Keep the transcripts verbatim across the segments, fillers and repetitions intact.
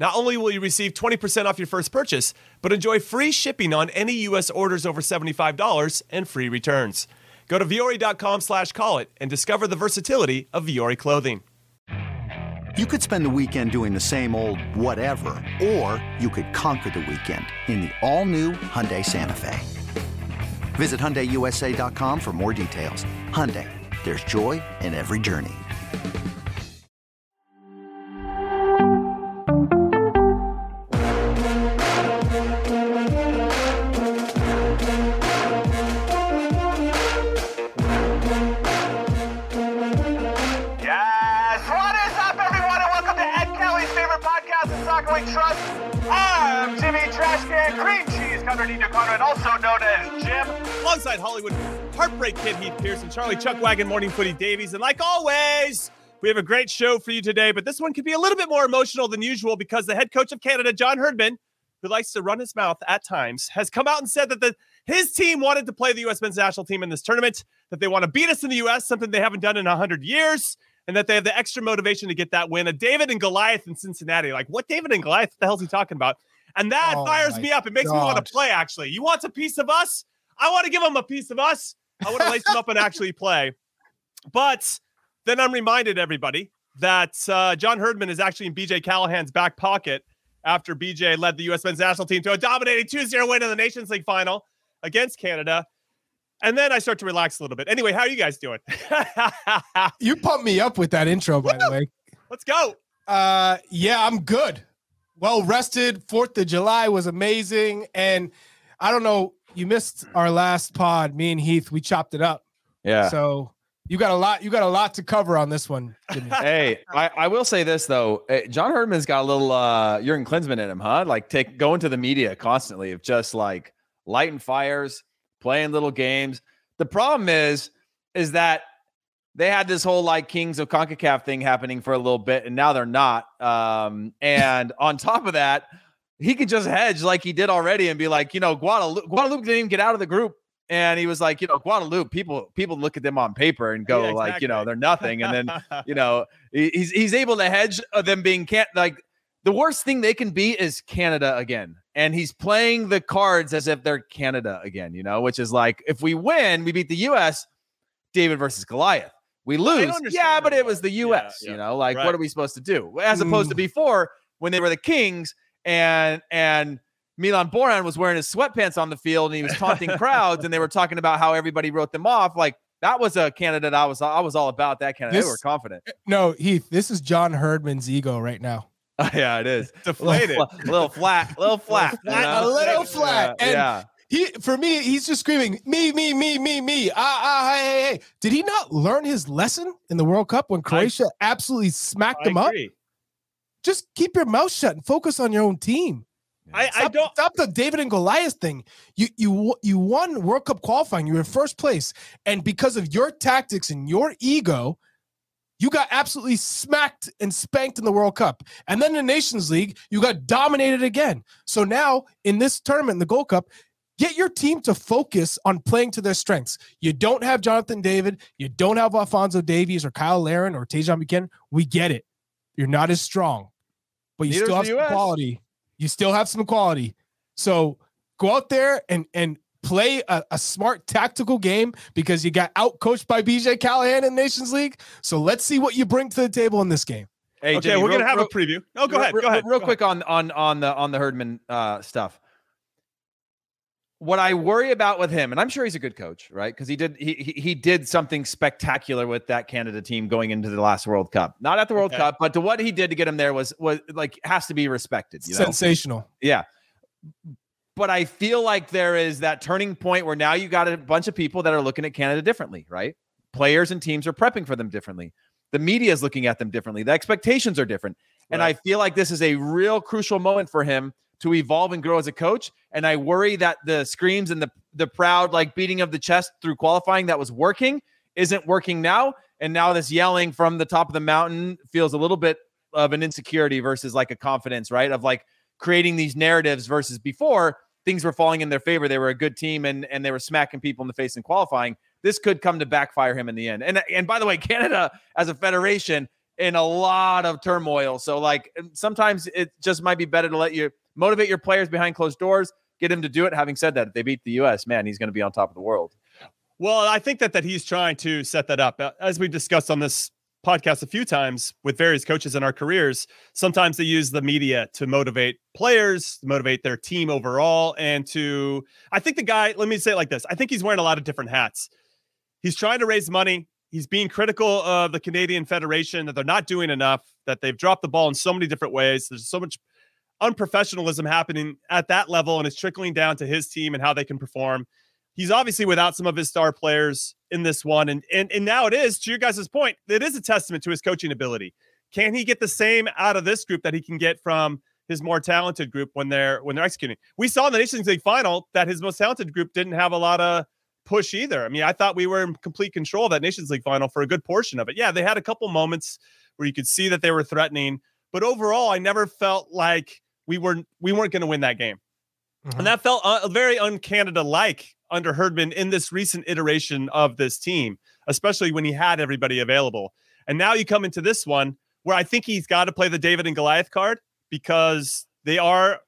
Not only will you receive twenty percent off your first purchase, but enjoy free shipping on any U S orders over seventy-five dollars and free returns. Go to vuori.com slash call it and discover the versatility of Vuori clothing. You could spend the weekend doing the same old whatever, or you could conquer the weekend in the all-new Hyundai Santa Fe. Visit Hyundai U S A dot com for more details. Hyundai, there's joy in every journey. Trust. I'm Jimmy Trashcan Cream Cheese, covered in Conrad, also known as Jim. Alongside Hollywood Heartbreak Kid Heath Pearson, Charlie Chuckwagon, Morning Footy Davies, and like always, we have a great show for you today, but this one could be a little bit more emotional than usual because the head coach of Canada, John Herdman, who likes to run his mouth at times, has come out and said that the, his team wanted to play the U S men's national team in this tournament, that they want to beat us in the U S, something they haven't done in one hundred years. And that they have the extra motivation to get that win. A David and Goliath in Cincinnati. Like, what David and Goliath? What the hell is he talking about? And that oh fires me up. It makes God. me want to play, actually. You want a piece of us? I want to give him a piece of us. I want to lace him up and actually play. But then I'm reminded, everybody, that uh, John Herdman is actually in B J Callahan's back pocket after B J led the U S men's national team to a dominating two zero win in the Nations League final against Canada. And then I start to relax a little bit. Anyway, how are you guys doing? You pumped me up with that intro, by Woo! the way. Let's go. Uh, yeah, I'm good. Well rested. Fourth of July was amazing. And I don't know, you missed our last pod. Me and Heath, we chopped it up. Yeah. So you got a lot, you got a lot to cover on this one. Hey, I, I will say this though. Hey, John Herdman's got a little uh Jurgen Klinsmann in him, huh? Like take going to the media constantly of just like lighting fires. Playing little games. The problem is, is that they had this whole like Kings of CONCACAF thing happening for a little bit, and now they're not. Um, and on top of that, he could just hedge like he did already and be like, you know, Guadalupe, Guadalupe didn't even get out of the group. And he was like, you know, Guadalupe, people, people look at them on paper and go yeah, exactly. like, you know, they're nothing. And then, you know, he's, he's able to hedge them being can't like the worst thing they can be is Canada again. And he's playing the cards as if they're Canada again, you know, which is like, if we win, we beat the U S, David versus Goliath. We lose. Yeah, but it was the U S, yeah, yeah. you know, like, right. what are we supposed to do? As opposed mm. to before when they were the Kings and and Milan Boran was wearing his sweatpants on the field and he was taunting crowds and they were talking about how everybody wrote them off. Like, that was a Canada that I was, I was all about that Canada. This, they were confident. No, Heath, this is John Herdman's ego right now. Oh, yeah, it is deflated, a little flat, a little flat, you know? a little flat. And yeah. he, for me, he's just screaming, me, me, me, me, me. Ah, ah, hey, hey, hey. Did he not learn his lesson in the World Cup when Croatia I, absolutely smacked I him agree. up? Just keep your mouth shut and focus on your own team. I, stop, I don't stop the David and Goliath thing. You, you, you won World Cup qualifying. You were in first place, and because of your tactics and your ego. You got absolutely smacked and spanked in the World Cup. And then in the Nations League, you got dominated again. So now in this tournament, the Gold Cup, get your team to focus on playing to their strengths. You don't have Jonathan David. You don't have Alphonso Davies or Kyle Larin or Tejan Buchanan. We get it. You're not as strong. But you Neither still have some U S. quality. You still have some quality. So go out there and and. Play a, a smart tactical game because you got out-coached by B J Callahan in Nations League. So let's see what you bring to the table in this game. Hey, okay, Jimmy, we're real, gonna have real, a preview. Oh, go real, ahead, go real, ahead. Real go quick ahead. on on on the on the Herdman uh, stuff. What I worry about with him, and I'm sure he's a good coach, right? Because he did he he did something spectacular with that Canada team going into the last World Cup. Not at the World okay. Cup, but to what he did to get him there was was like has to be respected. You know? Sensational. Yeah. But I feel like there is that turning point where now you got a bunch of people that are looking at Canada differently, right? Players and teams are prepping for them differently. The media is looking at them differently. The expectations are different. Right. And I feel like this is a real crucial moment for him to evolve and grow as a coach. And I worry that the screams and the the proud like beating of the chest through qualifying that was working isn't working now. And now this yelling from the top of the mountain feels a little bit of an insecurity versus like a confidence, right? Of like creating these narratives versus before things were falling in their favor. They were a good team and, and they were smacking people in the face in qualifying. This could come to backfire him in the end. And, and by the way, Canada as a federation in a lot of turmoil. So like sometimes it just might be better to let you motivate your players behind closed doors, get him to do it. Having said that, if they beat the U S, man, he's going to be on top of the world. Well, I think that, that he's trying to set that up. As we've discussed on this podcast a few times with various coaches in our careers, sometimes they use the media to motivate players, motivate their team overall. And to, I think the guy, let me say it like this. I think he's wearing a lot of different hats. He's trying to raise money. He's being critical of the Canadian Federation, that they're not doing enough, that they've dropped the ball in so many different ways. There's so much unprofessionalism happening at that level, and it's trickling down to his team and how they can perform. He's obviously without some of his star players in this one. And, and, and now it is, to your guys' point, it is a testament to his coaching ability. Can he get the same out of this group that he can get from his more talented group when they're when they're executing? We saw in the Nations League final that his most talented group didn't have a lot of push either. I mean, I thought we were in complete control of that Nations League final for a good portion of it. Yeah, they had a couple moments where you could see that they were threatening, but overall, I never felt like we weren't we weren't going to win that game, mm-hmm. and that felt uh, very un-Canada-like under Herdman in this recent iteration of this team, especially when he had everybody available. And now you come into this one where I think he's got to play the David and Goliath card because they are,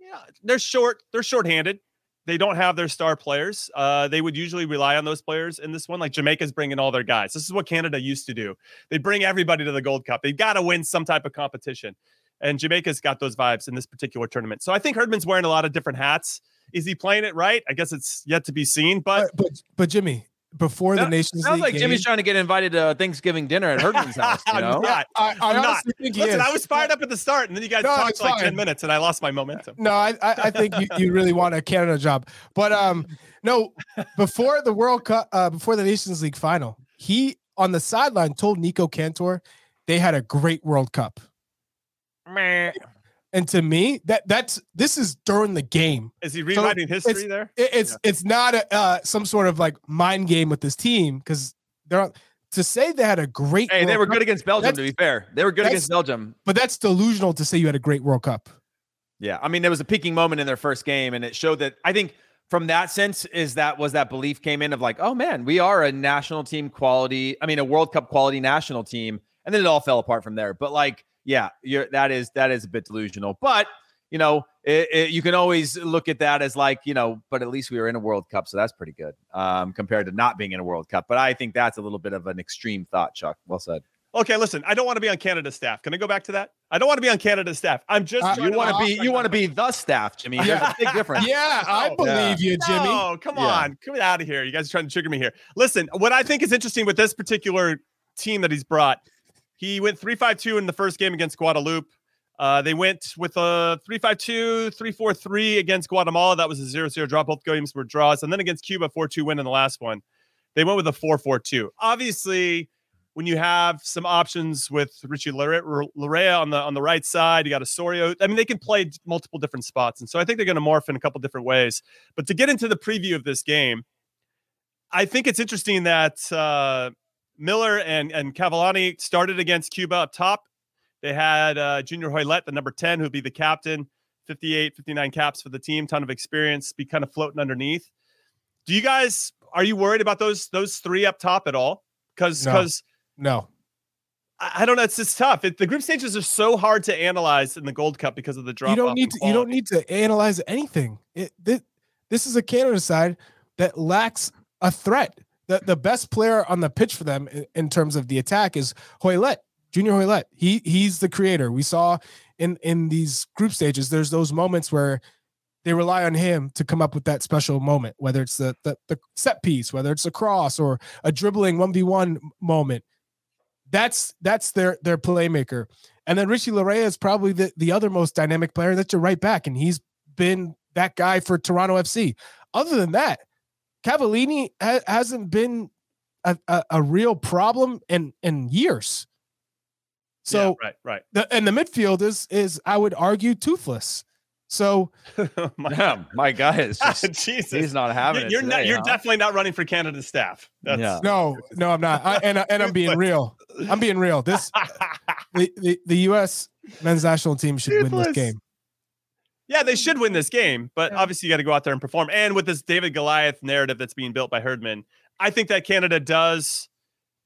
yeah, they're short, they're shorthanded. They don't have their star players. Uh, they would usually rely on those players in this one. Like Jamaica's bringing all their guys. This is what Canada used to do. They bring everybody to the Gold Cup. They've got to win some type of competition. And Jamaica's got those vibes in this particular tournament. So I think Herdman's wearing a lot of different hats. Is he playing it right? I guess it's yet to be seen. But but, but, but Jimmy, before that, the Nations sounds League like game, Jimmy's trying to get invited to Thanksgiving dinner at Herdman's house. You know? I'm not. I, I I'm not. Think Listen, I was fired up at the start, and then you guys no, talked for like ten minutes, and I lost my momentum. No, I, I, I think you, you really want a Canada job, but um, no. Before the World Cup, uh, before the Nations League final, he on the sideline told Nico Cantor they had a great World Cup. Meh. And to me, that that's this is during the game. Is he rewriting so history it's, there? It, it's yeah. it's not a, uh, some sort of like mind game with this team because they're to say they had a great. Hey, World they were good Cup, against Belgium. To be fair, they were good against Belgium. But that's delusional to say you had a great World Cup. Yeah, I mean there was a peaking moment in their first game, and it showed that. I think from that sense is that was that belief came in of like, oh man, we are a national team quality. I mean a World Cup quality national team, and then it all fell apart from there. But like. Yeah, you're, that is that is a bit delusional, but you know it, it, you can always look at that as like you know, but at least we were in a World Cup, so that's pretty good um, compared to not being in a World Cup. But I think that's a little bit of an extreme thought, Chuck. Well said. Okay, listen, I don't want to be on Canada's staff. Can I go back to that? I don't want to be on Canada's staff. I'm just uh, you want to be you want to be the staff, Jimmy. There's a big difference. Yeah, I oh, believe yeah. you, Jimmy. Oh, no, come yeah. on, come out of here. You guys are trying to trigger me here. Listen, what I think is interesting with this particular team that he's brought. He went three five two in the first game against Guadalupe. Uh, they went with a three five two, three four three against Guatemala. That was a zero zero draw. Both games were draws. And then against Cuba, four two win in the last one. They went with a four four two. Obviously, when you have some options with Richie Laryea on the on the right side, you got Osorio. I mean, they can play multiple different spots. And so I think they're going to morph in a couple different ways. But to get into the preview of this game, I think it's interesting that uh, – Miller and, and Cavallini started against Cuba up top. They had uh, Junior Hoylett, the number ten, who'd be the captain, fifty-eight, fifty-nine caps for the team, ton of experience, be kind of floating underneath. Do you guys, are you worried about those those three up top at all? Because no. Cause no. I, I don't know. It's just tough. It, the group stages are so hard to analyze in the Gold Cup because of the drop. You don't need to, you don't need to analyze anything. It, this, this is a Canada side that lacks a threat. The the best player on the pitch for them in, in terms of the attack is Hoylett, Junior Hoylett. He he's the creator. We saw in in these group stages, there's those moments where they rely on him to come up with that special moment, whether it's the the, the set piece, whether it's a cross or a dribbling one v one moment. That's that's their their playmaker. And then Richie Laryea is probably the, the other most dynamic player. That's your right back, and he's been that guy for Toronto F C. Other than that, Cavallini ha- hasn't been a, a, a real problem in, in years. So, yeah, right, right. The, and the midfield is, is, I would argue, toothless. So, my, yeah, my guy is just, Jesus. He's not having you're, it. You're today, not. You're huh? definitely not running for Canada staff. That's, yeah. No, no, I'm not. I, and and I'm being real. I'm being real. This the, the the U S men's national team should toothless. win this game. Yeah, they should win this game, but yeah. obviously you got to go out there and perform. And with this David Goliath narrative that's being built by Herdman, I think that Canada does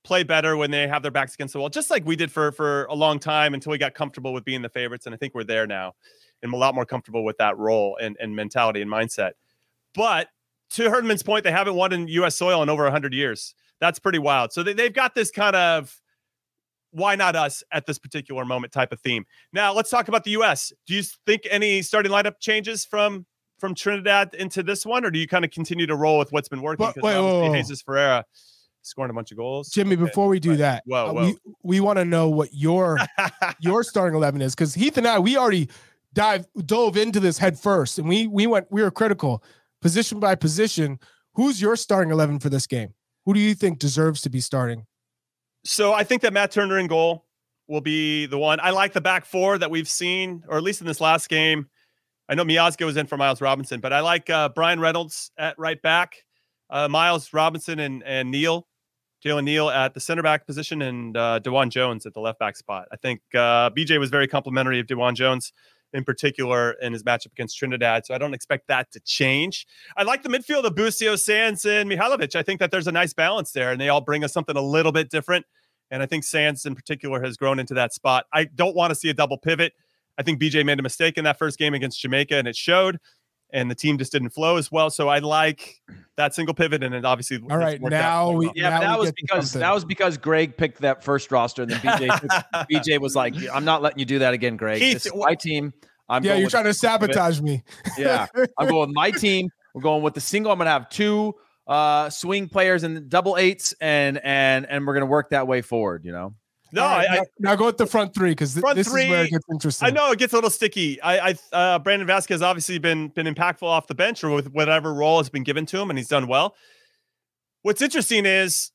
play better when they have their backs against the wall, just like we did for, for a long time until we got comfortable with being the favorites. And I think we're there now and a lot more comfortable with that role and, and mentality and mindset. But to Herdman's point, they haven't won in U S soil in over one hundred years. That's pretty wild. So they, they've got this kind of why not us at this particular moment type of theme. Now let's talk about the U S. Do you think any starting lineup changes from, from Trinidad into this one, or do you kind of continue to roll with what's been working? But, wait, whoa, whoa. Jesus Ferreira scoring a bunch of goals. Jimmy, okay. before we do right. that, whoa, whoa. Uh, we, we want to know what your, your starting eleven is. Cause Heath and I, we already dive dove into this head first. And we, we went, we were critical position by position. Who's your starting eleven for this game? Who do you think deserves to be starting? So I think that Matt Turner in goal will be the one. I like the back four that we've seen, or at least in this last game. I know Miazga was in for Miles Robinson, but I like uh, Brian Reynolds at right back, uh, Miles Robinson and and Neal, Jalen Neal at the center back position, and uh, DeJuan Jones at the left back spot. I think uh, B J was very complimentary of DeJuan Jones in particular in his matchup against Trinidad, so I don't expect that to change. I like the midfield of Busio, Sands, and Mihailović. I think that there's a nice balance there, and they all bring us something a little bit different. And I think Sands in particular has grown into that spot. I don't want to see a double pivot. I think B J made a mistake in that first game against Jamaica, and it showed, and the team just didn't flow as well. So I like that single pivot, and it obviously. All right, now we, yeah, now that we was because that was because Greg picked that first roster, and then B J took, B J was like, "I'm not letting you do that again, Greg. Keith, this is my team. I'm yeah, you're trying to sabotage me. yeah, I'm going with my team. We're going with the single. I'm going to have two uh, swing players and double eights, and and and we're going to work that way forward. You know." No, right, I, now, I now go with the front three because th- this three, is where it gets interesting. I know it gets a little sticky. I, I uh, Brandon Vasquez obviously been been impactful off the bench or with whatever role has been given to him, and he's done well. What's interesting is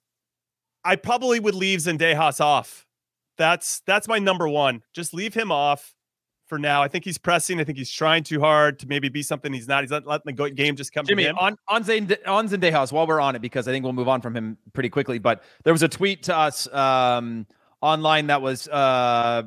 I probably would leave Zendejas off. That's that's my number one. Just leave him off for now. I think he's pressing. I think he's trying too hard to maybe be something he's not. He's not letting the game just come Jimmy, to him. On on, Zend- on Zendejas, while we're on it, because I think we'll move on from him pretty quickly. But there was a tweet to us. Um, online that was uh,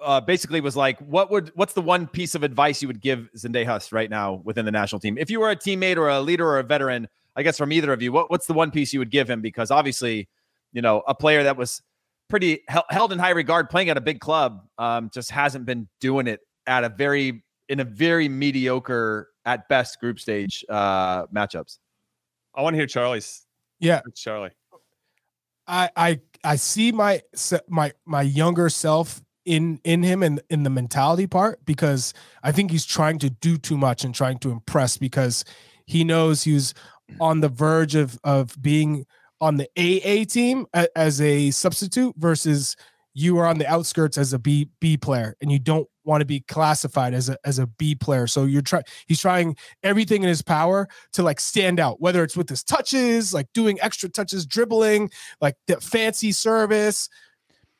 uh, basically was like, what would what's the one piece of advice you would give Zendejas right now within the national team? If you were a teammate or a leader or a veteran, I guess from either of you, what, what's the one piece you would give him? Because obviously, you know, a player that was pretty hel- held in high regard playing at a big club um, just hasn't been doing it at a very in a very mediocre at best group stage uh, matchups. I want to hear Charlie's. Yeah, it's Charlie. I, I I see my my my younger self in in him and in the mentality part, because I think he's trying to do too much and trying to impress, because he knows he's on the verge of of being on the A A team as a substitute versus you are on the outskirts as a B B player, and you don't want to be classified as a as a B player. So you're trying he's trying everything in his power to like stand out, whether it's with his touches, like doing extra touches, dribbling, like the fancy service.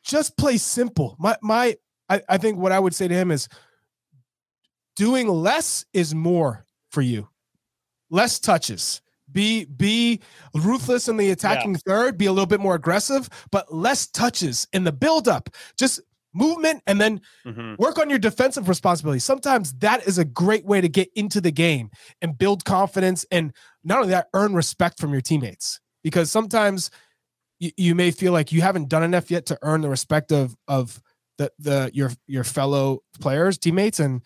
Just play simple. My my I, I think what I would say to him is doing less is more for you. Less touches. Be be ruthless in the attacking yeah. third, be a little bit more aggressive, but less touches in the buildup. Just movement, and then mm-hmm. work on your defensive responsibility. Sometimes that is a great way to get into the game and build confidence, and not only that, earn respect from your teammates, because sometimes you, you may feel like you haven't done enough yet to earn the respect of of the the your your fellow players, teammates, and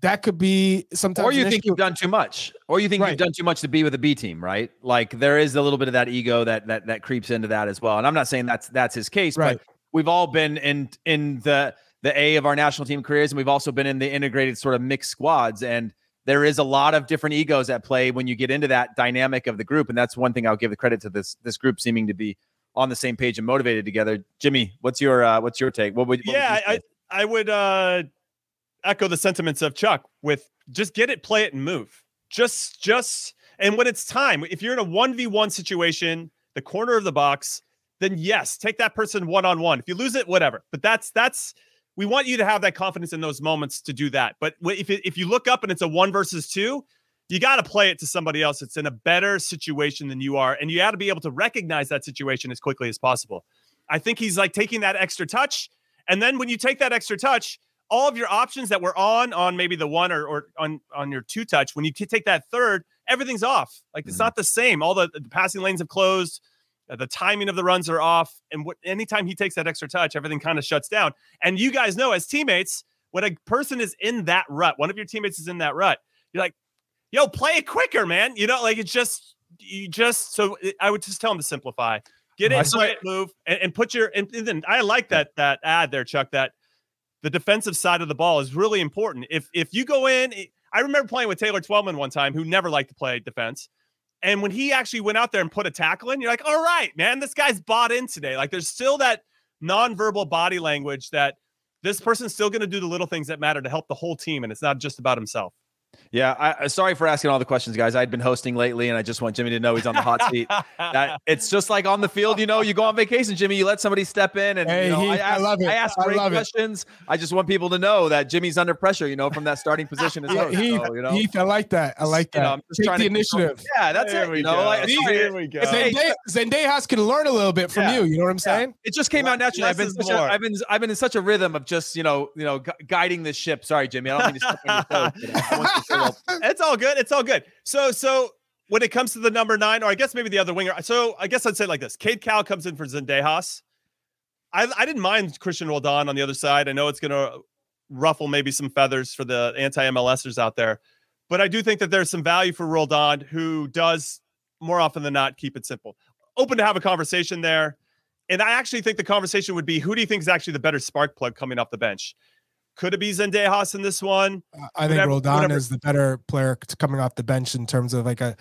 that could be sometimes. Or you think issue. You've done too much, or you think right. you've done too much to be with a B team, right? Like there is a little bit of that ego that that that creeps into that as well. And I'm not saying that's that's his case, right. but we've all been in in the the A of our national team careers, and we've also been in the integrated sort of mixed squads. And there is a lot of different egos at play when you get into that dynamic of the group. And that's one thing I'll give the credit to this, this group seeming to be on the same page and motivated together. Jimmy, what's your, uh, what's your take? What would, what yeah, would I, I would uh, echo the sentiments of Chuck with just get it, play it and move. Just, just, and when it's time, if you're in a one v one situation, the corner of the box, then yes, take that person one-on-one. If you lose it, whatever. But that's, that's, we want you to have that confidence in those moments to do that. But if if you look up and it's a one versus two, you got to play it to somebody else that's in a better situation than you are. And you got to be able to recognize that situation as quickly as possible. I think he's like taking that extra touch. And then when you take that extra touch, all of your options that were on, on maybe the one or, or on, on your two touch, when you take that third, everything's off. Like it's not the same. All the, the passing lanes have closed. The timing of the runs are off. And what, anytime he takes that extra touch, everything kind of shuts down. And you guys know as teammates, when a person is in that rut, one of your teammates is in that rut, you're like, yo, play it quicker, man. You know, like it's just, you just, so it, I would just tell him to simplify, get it, play it, move, and, and put your, and, and then I like that, that ad there, Chuck, that the defensive side of the ball is really important. If, if you go in, I remember playing with Taylor Twellman one time, who never liked to play defense. And when he actually went out there and put a tackle in, you're like, all right, man, this guy's bought in today. Like there's still that nonverbal body language that this person's still going to do the little things that matter to help the whole team. And it's not just about himself. Yeah. I, sorry for asking all the questions, guys. I'd been hosting lately and I just want Jimmy to know he's on the hot seat. That, it's just like on the field, you know, you go on vacation, Jimmy, you let somebody step in and hey, you know, he, I, ask, I, love it. I ask great I love questions. It. I just want people to know that Jimmy's under pressure, you know, from that starting position. As well. Heath, so, you know, Heath, I like that. I like that. You know, I'm just Take the initiative. Control. Yeah, that's there it. You know, like, there we go. Zendejas, Zendejas can learn a little bit from yeah. you. You know what I'm yeah. saying? It just came out naturally. I've been, a, I've been, I've been in such a rhythm of just, you know, you know, gu- guiding this ship. Sorry, Jimmy. I don't mean to step on your toes. It's all good. It's all good. So, so when it comes to the number nine, or I guess maybe the other winger. So I guess I'd say like this: Cade Cowell comes in for Zendejas. I, I didn't mind Christian Roldan on the other side. I know it's going to ruffle maybe some feathers for the anti-MLSers out there, but I do think that there's some value for Roldan, who does more often than not keep it simple. Open to have a conversation there, and I actually think the conversation would be: who do you think is actually the better spark plug coming off the bench? Could it be Zendejas in this one? I think whatever, Roldan whatever. is the better player coming off the bench in terms of like a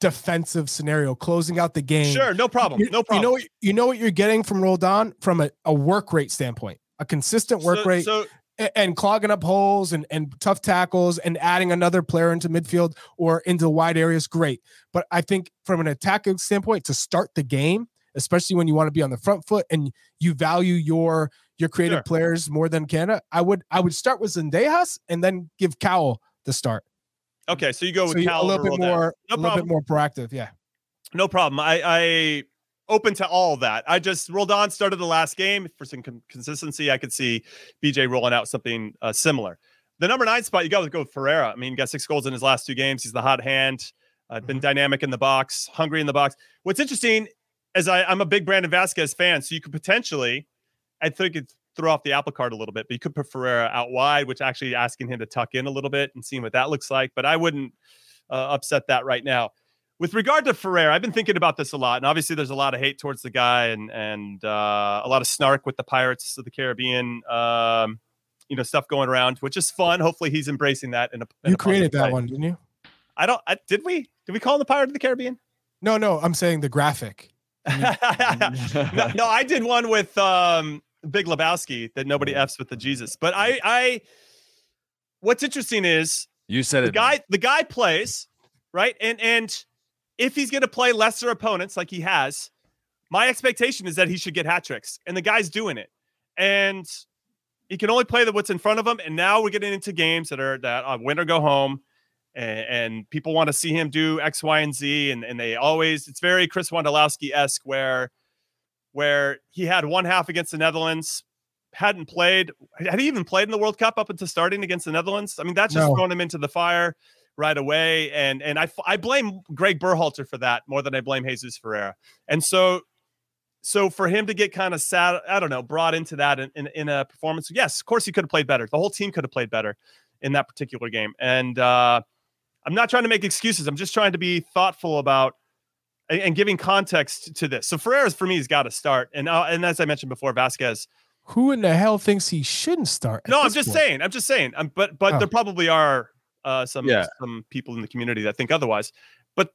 defensive scenario, closing out the game. Sure, no problem, you, no problem. You know, you know what you're getting from Roldan from a, a work rate standpoint, a consistent work so, rate, so, and, and clogging up holes and, and tough tackles and adding another player into midfield or into wide areas, great. But I think from an attacking standpoint, to start the game, especially when you want to be on the front foot and you value your your creative sure. players more than Canada, I would I would start with Zendejas and then give Cowell the start. Okay, so you go with so Cowell a little bit more, no a little bit more proactive. Yeah, no problem. I, I open to all that. I just Roldan started the last game for some com- consistency. I could see B J rolling out something uh, similar. The number nine spot, you got to go with Ferreira. I mean, he got six goals in his last two games. He's the hot hand. Uh, been mm-hmm. dynamic in the box, hungry in the box. What's interesting. As I, I'm a big Brandon Vasquez fan, so you could potentially, I think it's throw off the apple cart a little bit, but you could put Ferreira out wide, which actually asking him to tuck in a little bit and seeing what that looks like. But I wouldn't uh, upset that right now. With regard to Ferreira, I've been thinking about this a lot, and obviously there's a lot of hate towards the guy and and uh, a lot of snark with the Pirates of the Caribbean, um, you know, stuff going around, which is fun. Hopefully he's embracing that. In a, in you a created that one, didn't you? I don't. I, did we? Did we call him the Pirate of the Caribbean? No, no. I'm saying the graphic. no, no, I did one with um, Big Lebowski that nobody F's with the Jesus. But I, I, what's interesting is you said the it, guy, man. the guy plays right, and and if he's going to play lesser opponents like he has, my expectation is that he should get hat tricks, and the guy's doing it, and he can only play the what's in front of him. And now we're getting into games that are that uh, win or go home. And, and people want to see him do X, Y, and Z. And, and they always, it's very Chris Wondolowski-esque where, where he had one half against the Netherlands, hadn't played, had he even played in the World Cup up until starting against the Netherlands? I mean, that's just no. throwing him into the fire right away. And, and I, I blame Greg Berhalter for that more than I blame Jesus Ferreira. And so, so for him to get kind of sad, I don't know, brought into that in, in, in a performance. Yes, of course he could have played better. The whole team could have played better in that particular game. And, uh, I'm not trying to make excuses. I'm just trying to be thoughtful about and, and giving context to this. So Ferreira's for me has got to start. And uh, and as I mentioned before, Vasquez. Who in the hell thinks he shouldn't start? No, I'm just point? saying. I'm just saying. I'm, but but oh. there probably are uh, some yeah. some people in the community that think otherwise. But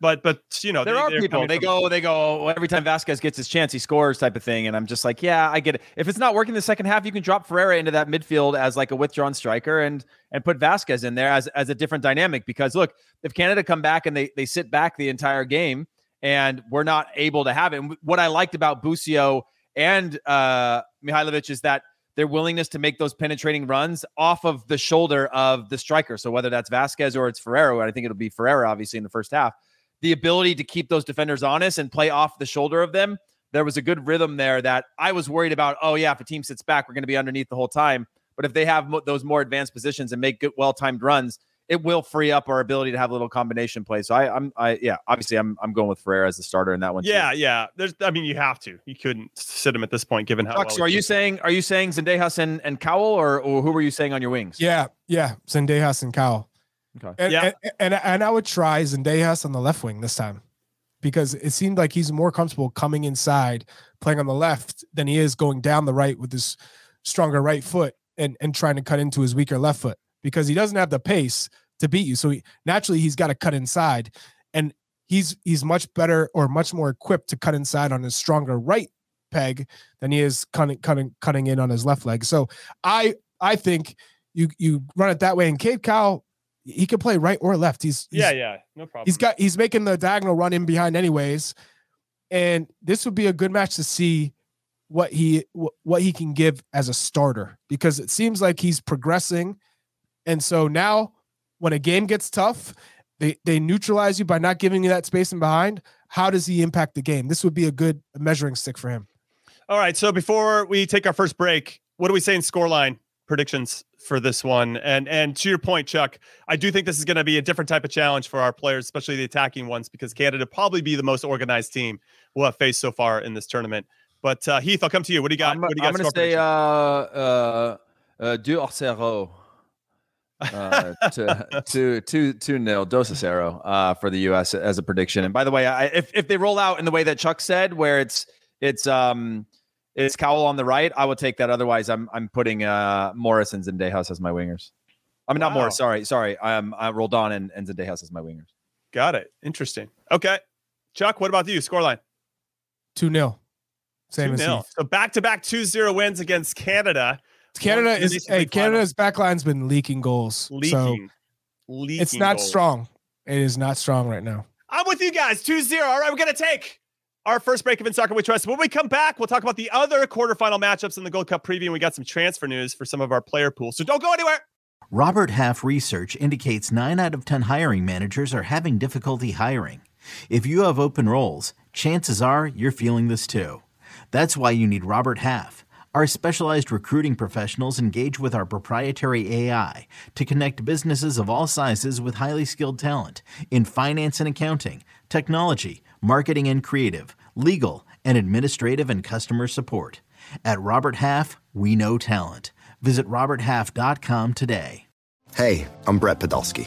but but you know, there they, are people. They go they go every time Vasquez gets his chance, he scores type of thing. And I'm just like, yeah, I get it. If it's not working the second half, you can drop Ferreira into that midfield as like a withdrawn striker and and put Vasquez in there as as a different dynamic. Because look, if Canada come back and they they sit back the entire game and we're not able to have it. And what I liked about Busio and uh, Mihailović is that their willingness to make those penetrating runs off of the shoulder of the striker. So whether that's Vasquez or it's Ferreira, I think it'll be Ferreira, obviously, in the first half, the ability to keep those defenders honest and play off the shoulder of them. There was a good rhythm there that I was worried about. Oh yeah, if a team sits back, we're going to be underneath the whole time. But if they have mo- those more advanced positions and make good, well-timed runs, it will free up our ability to have a little combination play. So I, I'm, I, yeah, obviously I'm, I'm going with Ferreira as the starter in that one. Yeah, too. yeah. There's, I mean, you have to. You couldn't sit him at this point, given how. Well, so are you saying, are you saying Zendejas and, and Cowell, or, or who were you saying on your wings? Yeah, yeah, Zendejas and Cowell. Okay. And, yeah. and, and and I would try Zendejas on the left wing this time, because it seemed like he's more comfortable coming inside, playing on the left, than he is going down the right with his stronger right foot and and trying to cut into his weaker left foot. Because he doesn't have the pace to beat you. So he, naturally, he's got to cut inside. And he's he's much better or much more equipped to cut inside on his stronger right peg than he is cutting cutting, cutting in on his left leg. So I I think you you run it that way. And Cade Cowell, he can play right or left. He's, he's Yeah, yeah, no problem. He's got he's making the diagonal run in behind anyways. And this would be a good match to see what he what he can give as a starter, because it seems like he's progressing. And so now when a game gets tough, they, they neutralize you by not giving you that space in behind. How does he impact the game? This would be a good measuring stick for him. All right. So before we take our first break, what are we saying scoreline predictions for this one? And and to your point, Chuck, I do think this is going to be a different type of challenge for our players, especially the attacking ones, because Canada probably be the most organized team we'll have faced so far in this tournament. But uh, Heath, I'll come to you. What do you got? I'm, what do you I'm got? I'm going to say uh, uh, uh, deux à zéro. uh, to to two two nil dos a cero uh, for the U S as a prediction. And by the way, I, if if they roll out in the way that Chuck said, where it's it's um it's Cowell on the right, I will take that. Otherwise, I'm I'm putting uh, Morris and Zendejas as my wingers. I mean, wow. not Morris. Sorry, sorry. Um, I rolled on and, and Zendejas as my wingers. Got it. Interesting. Okay, Chuck. What about you? Scoreline two nil. Same two as nil. So back to back two zero wins against Canada. Canada well, is hey, Canada's backline's been leaking goals. Leaking. So leaking it's not goals. strong. It is not strong right now. I'm with you guys. two zero. All right, we're going to take our first break of In Soccer We Trust. When we come back, we'll talk about the other quarterfinal matchups in the Gold Cup preview. And we got some transfer news for some of our player pools. So don't go anywhere. Robert Half research indicates nine out of ten hiring managers are having difficulty hiring. If you have open roles, chances are you're feeling this too. That's why you need Robert Half. Our specialized recruiting professionals engage with our proprietary A I to connect businesses of all sizes with highly skilled talent in finance and accounting, technology, marketing and creative, legal, and administrative and customer support. At Robert Half, we know talent. Visit robert half dot com today. Hey, I'm Brett Podolsky,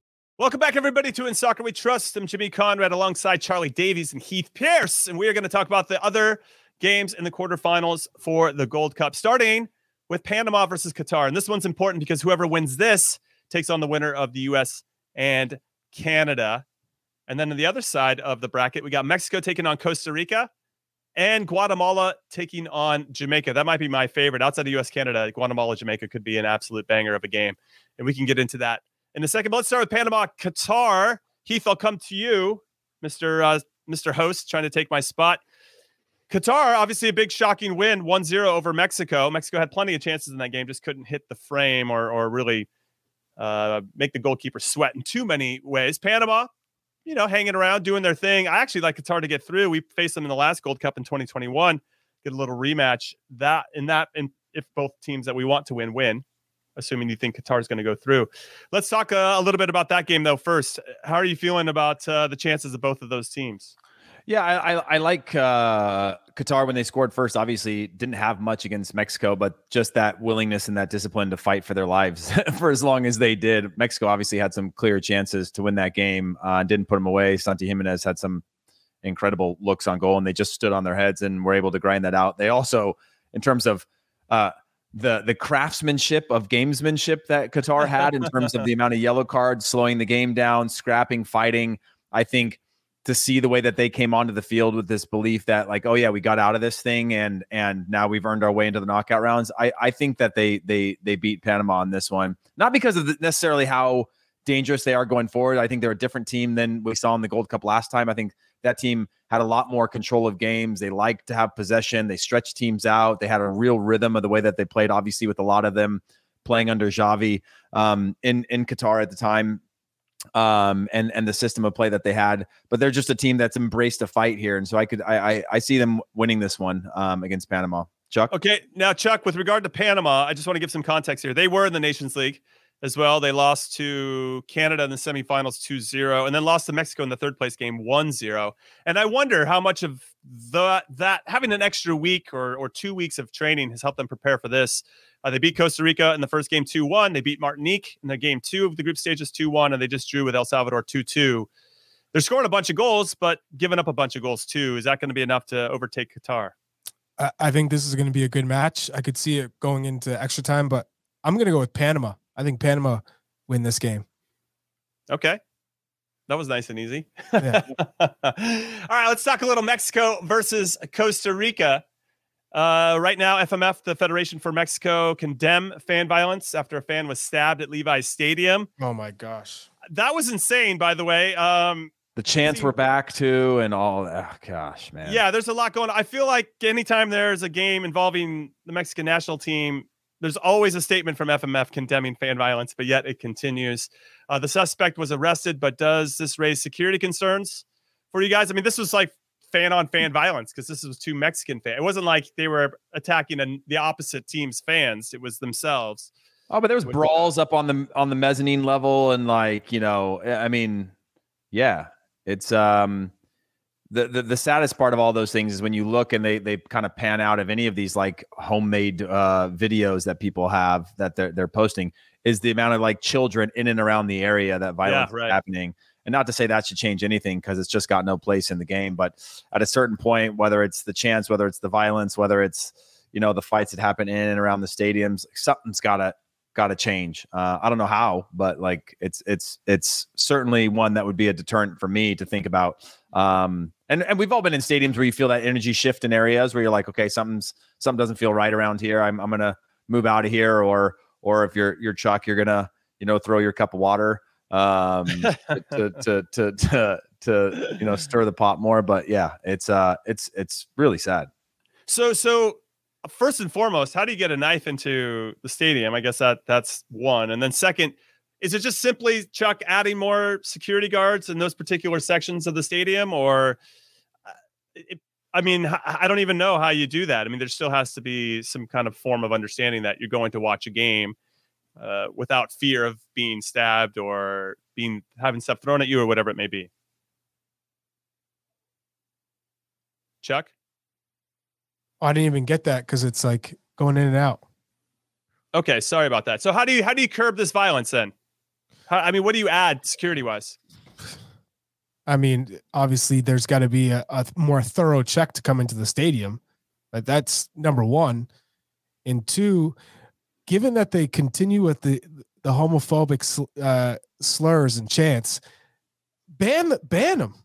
Welcome back, everybody, to In Soccer We Trust. I'm Jimmy Conrad alongside Charlie Davies and Heath Pierce, and we are going to talk about the other games in the quarterfinals for the Gold Cup, starting with Panama versus Qatar. And this one's important because whoever wins this takes on the winner of the U S and Canada. And then on the other side of the bracket, we got Mexico taking on Costa Rica and Guatemala taking on Jamaica. That might be my favorite. Outside of U S, Canada, Guatemala, Jamaica could be an absolute banger of a game, and we can get into that in a second. But let's start with Panama, Qatar. Heath, I'll come to you, Mister Uh, Mister Host, trying to take my spot. Qatar, obviously a big shocking win, one zero over Mexico. Mexico had plenty of chances in that game, just couldn't hit the frame or or really uh, make the goalkeeper sweat in too many ways. Panama, you know, hanging around, doing their thing. I actually like Qatar to get through. We faced them in the last Gold Cup in twenty twenty-one. Get a little rematch. That in that, and if both teams that we want to win win. assuming you think Qatar is going to go through. Let's talk uh, a little bit about that game, though, first. How are you feeling about uh, the chances of both of those teams? Yeah, I, I, I like uh, Qatar when they scored first. Obviously, didn't have much against Mexico, but just that willingness and that discipline to fight for their lives for as long as they did. Mexico obviously had some clear chances to win that game and uh, didn't put them away. Santi Jimenez had some incredible looks on goal, and they just stood on their heads and were able to grind that out. They also, in terms of uh, the the craftsmanship of gamesmanship that Qatar had in terms of the amount of yellow cards, slowing the game down, scrapping, fighting, I think, to see the way that they came onto the field with this belief that like, oh yeah, we got out of this thing and and now we've earned our way into the knockout rounds. I, I think that they they they beat Panama on this one, not because of the, necessarily how dangerous they are going forward. I think they're a different team than we saw in the Gold Cup last time. I think that team had a lot more control of games. They liked to have possession. They stretched teams out. They had a real rhythm of the way that they played, obviously with a lot of them playing under Xavi um, in, in Qatar at the time. um and and the system of play that they had, but they're just a team that's embraced a fight here, and so I could I I, I see them winning this one um against Panama. Chuck? Okay, now Chuck, with regard to Panama, I just want to give some context here. They were in the Nations League as well. They lost to Canada in the semifinals two zero and then lost to Mexico in the third place game one zero. And I wonder how much of the that having an extra week or or two weeks of training has helped them prepare for this. Uh, they beat Costa Rica in the first game two one. They beat Martinique in the game two of the group stages two one, and they just drew with El Salvador two two. They're scoring a bunch of goals, but giving up a bunch of goals too. Is that going to be enough to overtake Qatar? I, I think this is going to be a good match. I could see it going into extra time, but I'm going to go with Panama. I think Panama win this game. Okay. That was nice and easy. Yeah. All right, let's talk a little Mexico versus Costa Rica. Uh, right now, F M F, the Federation for Mexico, condemn fan violence after a fan was stabbed at Levi's Stadium. Oh my gosh. That was insane, by the way. Um, the chants see, we're back to and all that. Oh, gosh, man. Yeah, there's a lot going on. I feel like anytime there's a game involving the Mexican national team, there's always a statement from F M F condemning fan violence, but yet it continues. Uh, the suspect was arrested, but does this raise security concerns for you guys? I mean, this was like fan on fan violence because this was two Mexican fans. It wasn't like they were attacking an, the opposite team's fans. It was themselves. Oh, but there was brawls up on the, on the mezzanine level. And like, you know, I mean, yeah, it's um the, the, the saddest part of all those things is when you look and they, they kind of pan out of any of these like homemade uh, videos that people have that they're, they're posting is the amount of like children in and around the area that violence yeah, right. is happening. And not to say that should change anything because it's just got no place in the game. But at a certain point, whether it's the chants, whether it's the violence, whether it's, you know, the fights that happen in and around the stadiums, something's gotta gotta change. Uh, I don't know how, but like it's it's it's certainly one that would be a deterrent for me to think about. Um, and and we've all been in stadiums where you feel that energy shift in areas where you're like, okay, something's something doesn't feel right around here. I'm I'm gonna move out of here, or or if you're you're Chuck, you're gonna you know throw your cup of water. um to, to to to to you know stir the pot more. But yeah, it's uh it's it's really sad. So so first and foremost, how do you get a knife into the stadium? I guess that that's one. And then second, is it just simply, Chuck, adding more security guards in those particular sections of the stadium? Or it, I mean, I don't even know how you do that. I mean, there still has to be some kind of form of understanding that you're going to watch a game Uh, without fear of being stabbed or being having stuff thrown at you or whatever it may be. Chuck? Oh, I didn't even get that because it's like going in and out. Okay, sorry about that. So how do you how do you curb this violence then? How, I mean, what do you add security wise? I mean, obviously there's got to be a, a more thorough check to come into the stadium. But that's number one. And two, given that they continue with the the homophobic sl- uh, slurs and chants, ban ban them.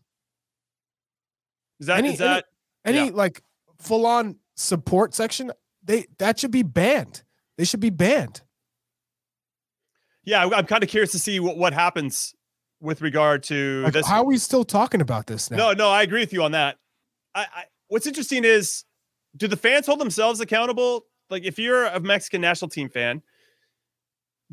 Is that any is that, any, yeah. any like full on support section? They that should be banned. They should be banned. Yeah, I'm kind of curious to see what, what happens with regard to like, this. How are we still talking about this now? No, no, I agree with you on that. I, I what's interesting is, do the fans hold themselves accountable? Like, if you're a Mexican national team fan,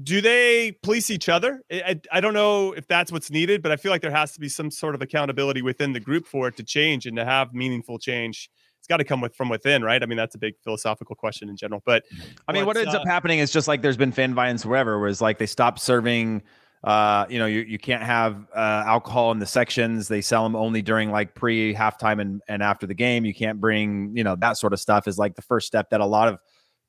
do they police each other? I, I don't know if that's what's needed, but I feel like there has to be some sort of accountability within the group for it to change and to have meaningful change. it's got to come with from within, right? I mean, that's a big philosophical question in general. But I mean, what ends uh, up happening is just like there's been fan violence wherever, whereas like they stop serving. Uh, you know, you, you can't have uh, alcohol in the sections. They sell them only during like pre halftime and, and after the game. You can't bring, you know, that sort of stuff is like the first step that a lot of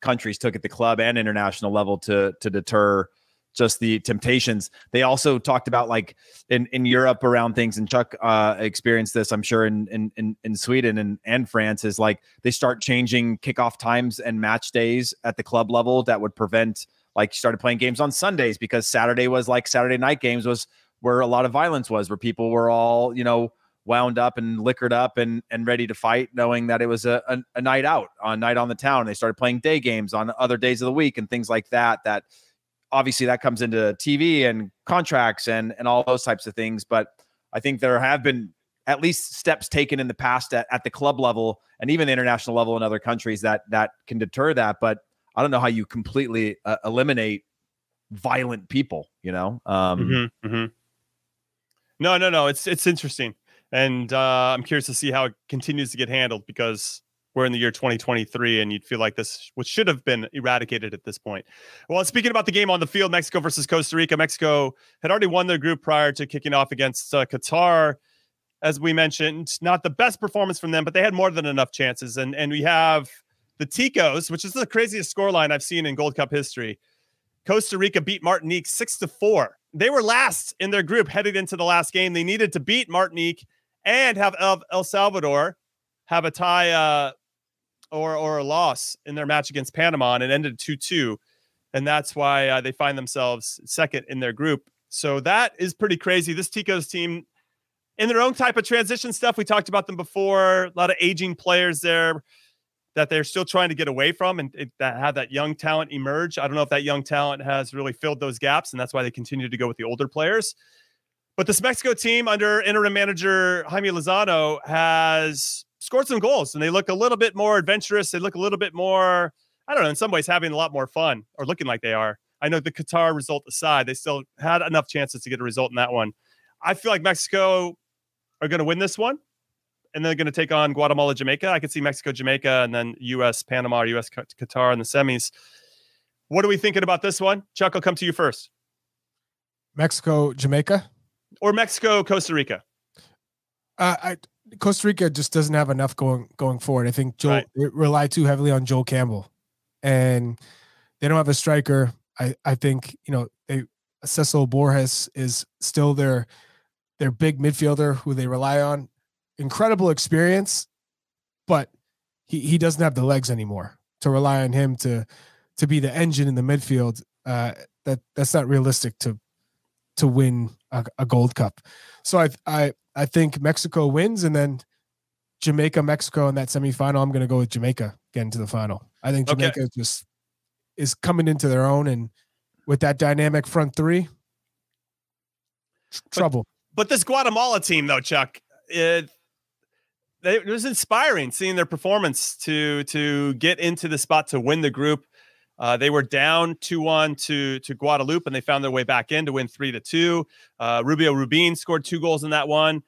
countries took at the club and international level to to deter just the temptations. They also talked about like in, in Europe around things, and Chuck uh, experienced this, I'm sure, in in in Sweden and, and France, is like they start changing kickoff times and match days at the club level that would prevent. Like started playing games on Sundays because Saturday was like Saturday night games was where a lot of violence was, where people were all, you know, wound up and liquored up and, and ready to fight, knowing that it was a, a, a night out, a night on the town. They started playing day games on other days of the week and things like that, that obviously that comes into T V and contracts and, and all those types of things. But I think there have been at least steps taken in the past at, at the club level and even the international level in other countries that, that can deter that. But I don't know how you completely uh, eliminate violent people, you know? Um, mm-hmm, mm-hmm. No, no, no. It's, it's interesting. And uh, I'm curious to see how it continues to get handled, because we're in the year twenty twenty-three and you'd feel like this, which should have been eradicated at this point. Well, speaking about the game on the field, Mexico versus Costa Rica, Mexico had already won their group prior to kicking off against uh, Qatar. As we mentioned, not the best performance from them, but they had more than enough chances. And, and we have, the Ticos, which is the craziest scoreline I've seen in Gold Cup history. Costa Rica beat Martinique six to four. They were last in their group headed into the last game. They needed to beat Martinique and have El, El Salvador have a tie uh, or or a loss in their match against Panama, and it ended two two. And that's why uh, they find themselves second in their group. So that is pretty crazy. This Ticos team, in their own type of transition stuff, we talked about them before. A lot of aging players there that they're still trying to get away from and it, that have that young talent emerge. I don't know if that young talent has really filled those gaps, and that's why they continue to go with the older players. But this Mexico team under interim manager Jaime Lozano has scored some goals, and they look a little bit more adventurous. They look a little bit more, I don't know, in some ways having a lot more fun, or looking like they are. I know the Qatar result aside, they still had enough chances to get a result in that one. I feel like Mexico are going to win this one. And they're going to take on Guatemala, Jamaica. I could see Mexico, Jamaica, and then U S, Panama, or U S, Qatar in the semis. What are we thinking about this one? Chuck, I'll come to you first. Mexico, Jamaica? Or Mexico, Costa Rica? Uh, I, Costa Rica just doesn't have enough going going forward. I think Joel right. rely too heavily on Joel Campbell. And they don't have a striker. I, I think, you know, they Cecil Borges is still their their big midfielder who they rely on. Incredible experience, but he, he doesn't have the legs anymore to rely on him to to be the engine in the midfield. Uh, that that's not realistic to to win a, a Gold Cup. So I I I think Mexico wins, and then Jamaica, Mexico in that semifinal. I'm going to go with Jamaica getting to the final. I think Jamaica okay. just is coming into their own, and with that dynamic front three, tr- trouble. But, but this Guatemala team, though, Chuck, it. It was inspiring seeing their performance to to get into the spot to win the group. Uh, they were down two one to to Guadalupe, and they found their way back in to win three to two. Uh, Rubio Rubin scored two goals in that one.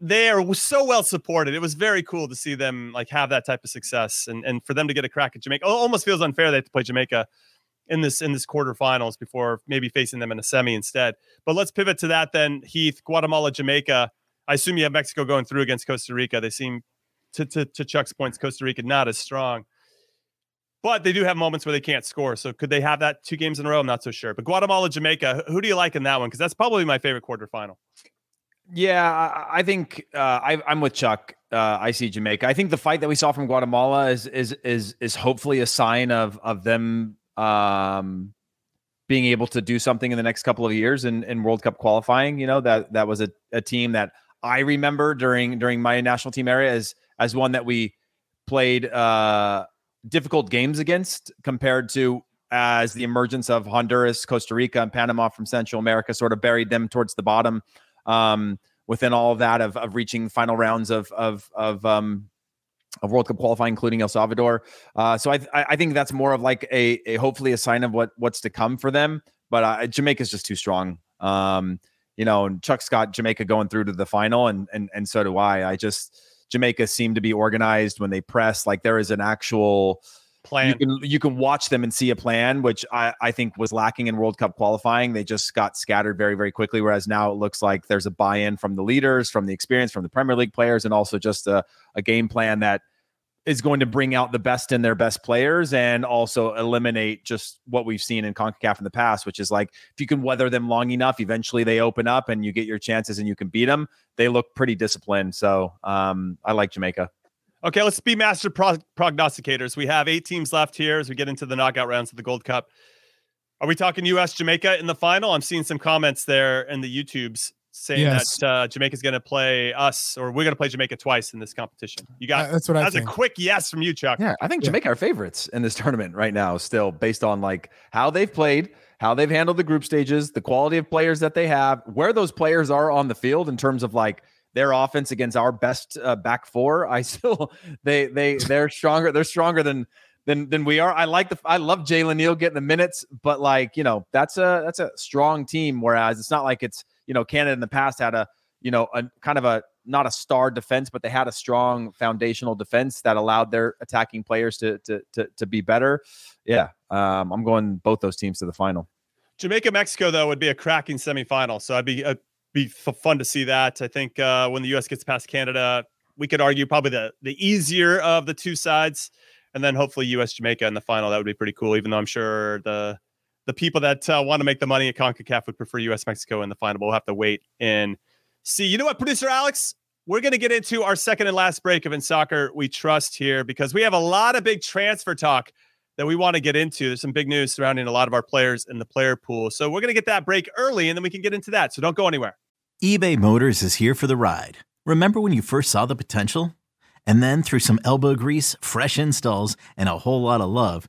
They are so well supported. It was very cool to see them like have that type of success, and, and for them to get a crack at Jamaica. It almost feels unfair they have to play Jamaica in this in this quarterfinals before maybe facing them in a semi instead. But let's pivot to that then, Heath. Guatemala, Jamaica. I assume you have Mexico going through against Costa Rica. They seem, to, to, to Chuck's points, Costa Rica not as strong. But they do have moments where they can't score. So could they have that two games in a row? I'm not so sure. But Guatemala, Jamaica, who do you like in that one? Because that's probably my favorite quarterfinal. Yeah, I, I think uh, I, I'm with Chuck. Uh, I see Jamaica. I think the fight that we saw from Guatemala is is is is hopefully a sign of of them um, being able to do something in the next couple of years in, in World Cup qualifying. You know, that that was a, a team that I remember during during my national team era as as one that we played uh, difficult games against, compared to as the emergence of Honduras, Costa Rica, and Panama from Central America sort of buried them towards the bottom um, within all of that of of reaching final rounds of of of um, of World Cup qualifying, including El Salvador. Uh, so I I think that's more of like a, a hopefully a sign of what what's to come for them. But uh, Jamaica's just too strong. Um, You know, and Chuck's got Jamaica going through to the final, and and and so do I. I just Jamaica seem to be organized when they press. Like there is an actual plan. You can, you can watch them and see a plan, which I, I think was lacking in World Cup qualifying. They just got scattered very, very quickly. Whereas now it looks like there's a buy-in from the leaders, from the experience, from the Premier League players, and also just a, a game plan that is going to bring out the best in their best players and also eliminate just what we've seen in CONCACAF in the past, which is like, if you can weather them long enough, eventually they open up and you get your chances and you can beat them. They look pretty disciplined. So um, I like Jamaica. Okay, let's be master pro- prognosticators. We have eight teams left here as we get into the knockout rounds of the Gold Cup. Are we talking U S Jamaica in the final? I'm seeing some comments there in the YouTubes saying yes. that uh, Jamaica's going to play us, or we're going to play Jamaica twice in this competition. You got uh, that's what I that's think. A quick yes from you, Chuck. Yeah, I think yeah. Jamaica are favorites in this tournament right now, still based on like how they've played, how they've handled the group stages, the quality of players that they have, where those players are on the field in terms of like their offense against our best uh, back four. I still, they, they, they're stronger. They're stronger than, than, than we are. I like the, I love Jalen Neal getting the minutes, but like, you know, that's a, that's a strong team. Whereas it's not like it's, you know, Canada in the past had a, you know, a kind of a, not a star defense, but they had a strong foundational defense that allowed their attacking players to, to, to, to be better. Yeah. Um, I'm going both those teams to the final. Jamaica, Mexico though, would be a cracking semifinal. So I'd be a, Be f- fun to see that. I think uh, when the U S gets past Canada, we could argue probably the, the easier of the two sides, and then hopefully U S Jamaica in the final. That would be pretty cool. Even though I'm sure the the people that uh, want to make the money at CONCACAF would prefer U S Mexico in the final. But we'll have to wait and see. You know what, producer Alex, we're going to get into our second and last break of In Soccer We Trust here because we have a lot of big transfer talk that we want to get into. There's some big news surrounding a lot of our players in the player pool. So we're going to get that break early, and then we can get into that. So don't go anywhere. eBay Motors is here for the ride. Remember when you first saw the potential? And then through some elbow grease, fresh installs, and a whole lot of love,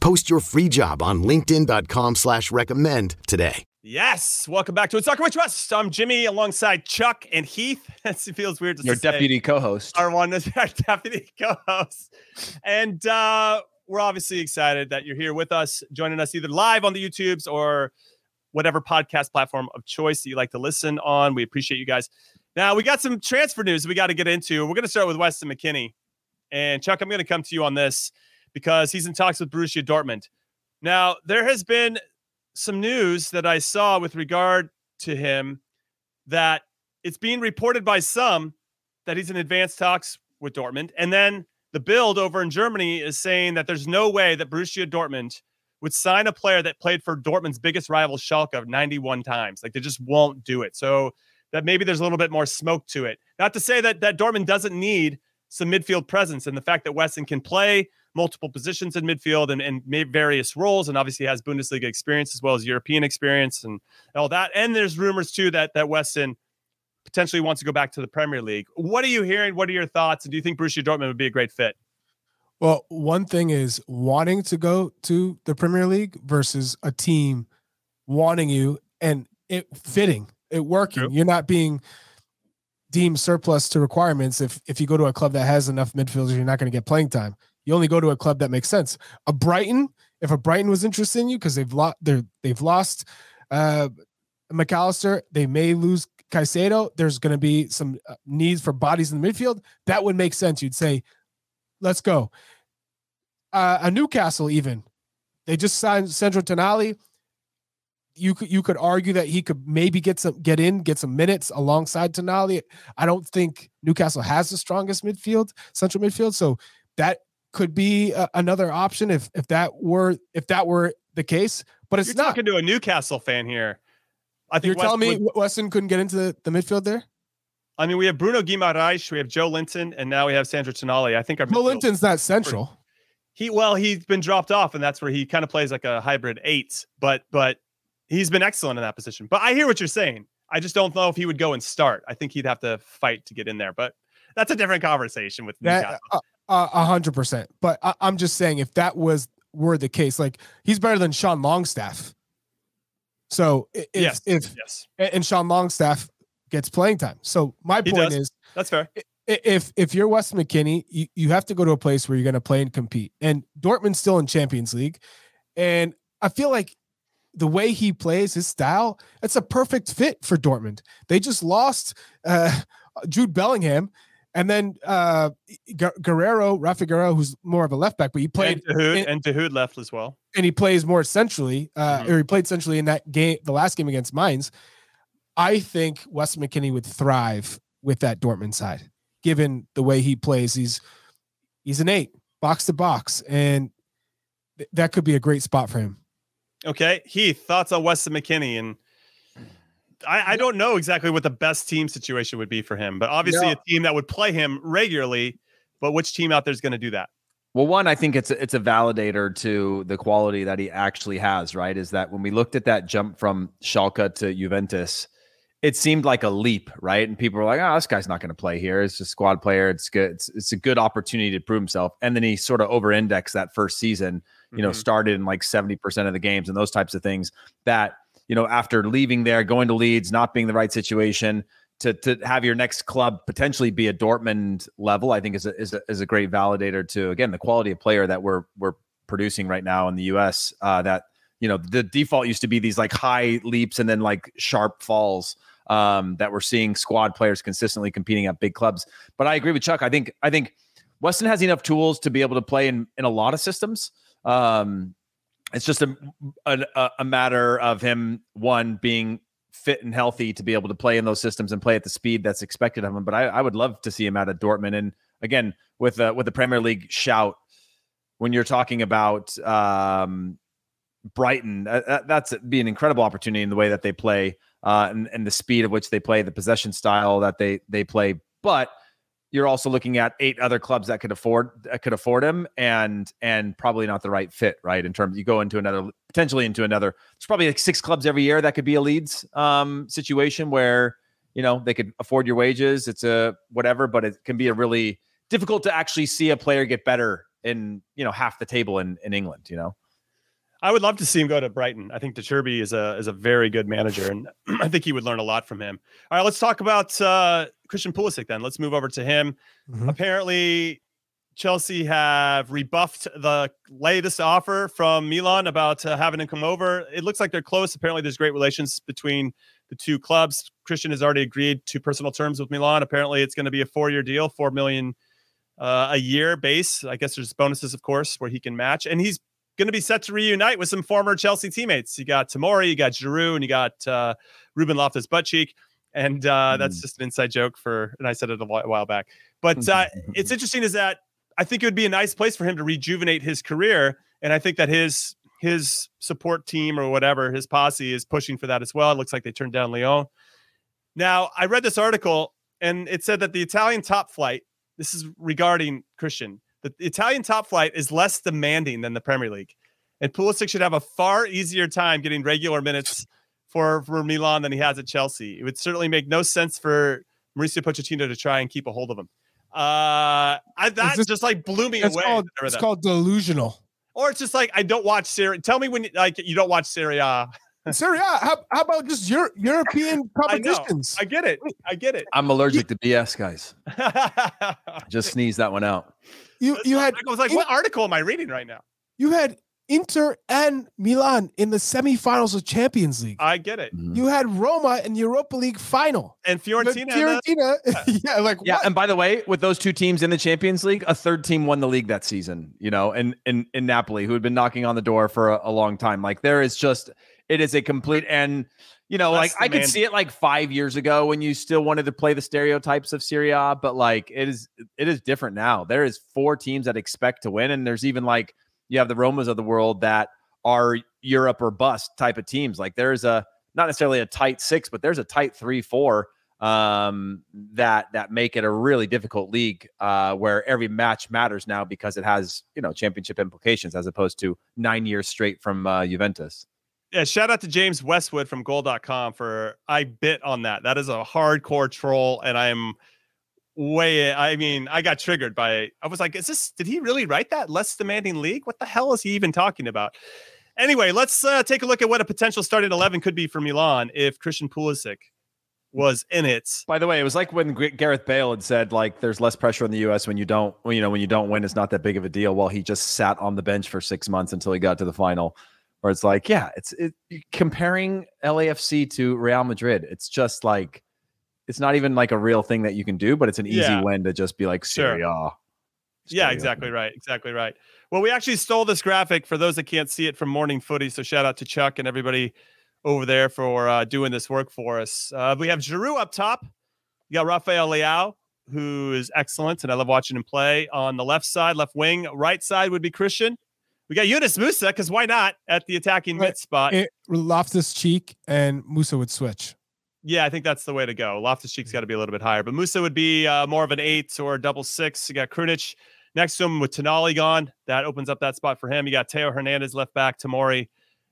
Post your free job on linkedin dot com slash recommend today. Yes. Welcome back to It's Soccer We Trust. I'm Jimmy alongside Chuck and Heath. It feels weird to Your say. Your deputy co-host. Our one is our deputy co-host. And uh, we're obviously excited that you're here with us, joining us either live on the YouTubes or whatever podcast platform of choice that you like to listen on. We appreciate you guys. Now, we got some transfer news we got to get into. We're going to start with Weston McKennie. And Chuck, I'm going to come to you on this because he's in talks with Borussia Dortmund. Now, there has been some news that I saw with regard to him that it's being reported by some that he's in advanced talks with Dortmund. And then the Bild over in Germany is saying that there's no way that Borussia Dortmund would sign a player that played for Dortmund's biggest rival, Schalke, ninety-one times. Like, they just won't do it. So that maybe there's a little bit more smoke to it. Not to say that, that Dortmund doesn't need some midfield presence, and the fact that Weston can play multiple positions in midfield and, and various roles, and obviously has Bundesliga experience as well as European experience and all that. And there's rumors too that that Weston potentially wants to go back to the Premier League. What are you hearing? What are your thoughts? And do you think Borussia Dortmund would be a great fit? Well, one thing is wanting to go to the Premier League versus a team wanting you and it fitting, it working. True. You're not being deemed surplus to requirements. If if you go to a club that has enough midfielders, you're not going to get playing time. You only go to a club that makes sense. A Brighton, if a Brighton was interested in you because they've lost, they've lost uh, McAllister, they may lose Caicedo, there's going to be some needs for bodies in the midfield. That would make sense. You'd say, let's go. Uh, a Newcastle, even they just signed Sandro Tonali. You could, you could argue that he could maybe get some, get in, get some minutes alongside Tonali. I don't think Newcastle has the strongest midfield, central midfield. So that could be a, another option if, if that were, if that were the case, but it's You're not. You're talking to a Newcastle fan here. I think You're West telling me would, Weston couldn't get into the, the midfield there? I mean, we have Bruno Guimaraes, we have Joe Linton, and now we have Sandro Tonali. I think our Joe Linton's not central. He well, he's been dropped off, and that's where he kind of plays like a hybrid eight. But but he's been excellent in that position. But I hear what you're saying. I just don't know if he would go and start. I think he'd have to fight to get in there. But that's a different conversation with Newcastle. A hundred percent. But I, I'm just saying, if that was were the case, like he's better than Sean Longstaff. So if, yes, if yes. and Sean Longstaff gets playing time. So my he point does. is that's fair. If, if you're Weston McKennie, you, you have to go to a place where you're going to play and compete, and Dortmund's still in Champions League. And I feel like the way he plays, his style, it's a perfect fit for Dortmund. They just lost uh, Jude Bellingham. And then uh, Guerrero, Rafa Guerrero, who's more of a left back, but he played and Dahoud, in, and Dahoud left as well. And he plays more centrally, uh, mm-hmm. or he played centrally in that game, the last game against Mainz. I think Weston McKennie would thrive with that Dortmund side, given the way he plays. He's he's an eight, box to box, and th- that could be a great spot for him. Okay, Heath, thoughts on Weston McKennie? And I, I don't know exactly what the best team situation would be for him, but obviously yeah. a team that would play him regularly, but which team out there is going to do that? Well, one, I think it's a, it's a validator to the quality that he actually has, right? Is that when we looked at that jump from Schalke to Juventus, it seemed like a leap, right? And people were like, oh, this guy's not going to play here. It's a squad player. It's good. It's, it's a good opportunity to prove himself. And then he sort of over-indexed that first season, you mm-hmm. know, started in like seventy percent of the games and those types of things that, you know, after leaving there, going to Leeds, not being the right situation, to to have your next club potentially be a Dortmund level, I think is a, is a, is a great validator to, again, the quality of player that we're we're producing right now in the U S Uh, that, you know, the default used to be these like high leaps and then like sharp falls um, that we're seeing squad players consistently competing at big clubs. But I agree with Chuck. I think I think Weston has enough tools to be able to play in, in a lot of systems. Um It's just a, a a matter of him, one, being fit and healthy to be able to play in those systems and play at the speed that's expected of him. But I, I would love to see him out of Dortmund. And again, with a, with the Premier League shout, when you're talking about um, Brighton, uh, that's be an incredible opportunity in the way that they play uh, and, and the speed of which they play, the possession style that they they play. But you're also looking at eight other clubs that could afford that could afford him, and and probably not the right fit, right? In terms, you go into another potentially into another. There's probably like six clubs every year that could be a Leeds um, situation where you know they could afford your wages. It's a whatever, but it can be a really difficult to actually see a player get better in you know half the table in in England. You know, I would love to see him go to Brighton. I think De Cherby is a is a very good manager, and I think he would learn a lot from him. All right, let's talk about. Uh, Christian Pulisic then. Let's move over to him. Mm-hmm. Apparently, Chelsea have rebuffed the latest offer from Milan about uh, having him come over. It looks like they're close. Apparently, there's great relations between the two clubs. Christian has already agreed to personal terms with Milan. Apparently, it's going to be a four-year deal, four million dollars uh, a year base. I guess there's bonuses, of course, where he can match. And he's going to be set to reunite with some former Chelsea teammates. You got Tomori, you got Giroud, and you got uh, Ruben Loftus-Cheek. And uh, that's just an inside joke for, and I said it a while back, but uh, it's interesting is that I think it would be a nice place for him to rejuvenate his career. And I think that his, his support team or whatever, his posse is pushing for that as well. It looks like they turned down Lyon. Now I read this article and it said that the Italian top flight, this is regarding Christian, that the Italian top flight is less demanding than the Premier League, and Pulisic should have a far easier time getting regular minutes For, for Milan than he has at Chelsea. It would certainly make no sense for Mauricio Pochettino to try and keep a hold of him. Uh, I, that this, just like blew me it's away. Called, it's that. called delusional. Or it's just like, I don't watch Serie. Tell me when like you don't watch Serie A. Serie A, how, how about just Euro- European competitions? I, I get it. I get it. I'm allergic to B S, guys. Just sneeze that one out. You, you had, I was like, you, what article am I reading right now? You had Inter and Milan in the semifinals of Champions League. I get it. Mm-hmm. You had Roma in the Europa League final. And Fiorentina. Fiorentina. Yeah. yeah, like yeah. What? And by the way, with those two teams in the Champions League, a third team won the league that season, you know, and in, in, in Napoli, who had been knocking on the door for a, a long time. Like there is just, it is a complete, and you know, That's like I man. could see it like five years ago when you still wanted to play the stereotypes of Serie A, but like it is, it is different now. There is four teams that expect to win. And there's even like, you have the Romas of the world that are Europe or bust type of teams. Like there's a, not necessarily a tight six, but there's a tight three, four um, that, that make it a really difficult league uh, where every match matters now because it has, you know, championship implications as opposed to nine years straight from uh, Juventus. Yeah. Shout out to James Westwood from goal dot com for, I bit on that. That is a hardcore troll. And I'm, Way, I mean, I got triggered by. I was like, "Is this? Did he really write that? Less demanding league? What the hell is he even talking about?" Anyway, let's uh, take a look at what a potential starting eleven could be for Milan if Christian Pulisic was in it. By the way, it was like when Gareth Bale had said, "Like, there's less pressure in the U S when you don't, well, you know, when you don't win, it's not that big of a deal." Well, he just sat on the bench for six months until he got to the final. Where it's like, yeah, it's it, comparing L A F C to Real Madrid. It's just like. It's not even like a real thing that you can do, but it's an easy yeah. win to just be like, Serie A. Yeah, exactly up. right. Exactly right. Well, we actually stole this graphic for those that can't see it from Morning Footy. So shout out to Chuck and everybody over there for uh, doing this work for us. Uh, we have Giroud up top. You got Rafael Leao, who is excellent, and I love watching him play on the left side, left wing. Right side would be Christian. We got Yunus Musa, because why not, at the attacking right. mid spot. It, Loftus-Cheek and Musa would switch. Yeah, I think that's the way to go. Loftus-Cheek's got to be a little bit higher, but Musa would be uh, more of an eight or a double six. You got Krunic next to him with Tonali gone. That opens up that spot for him. You got Teo Hernandez left back, Tomori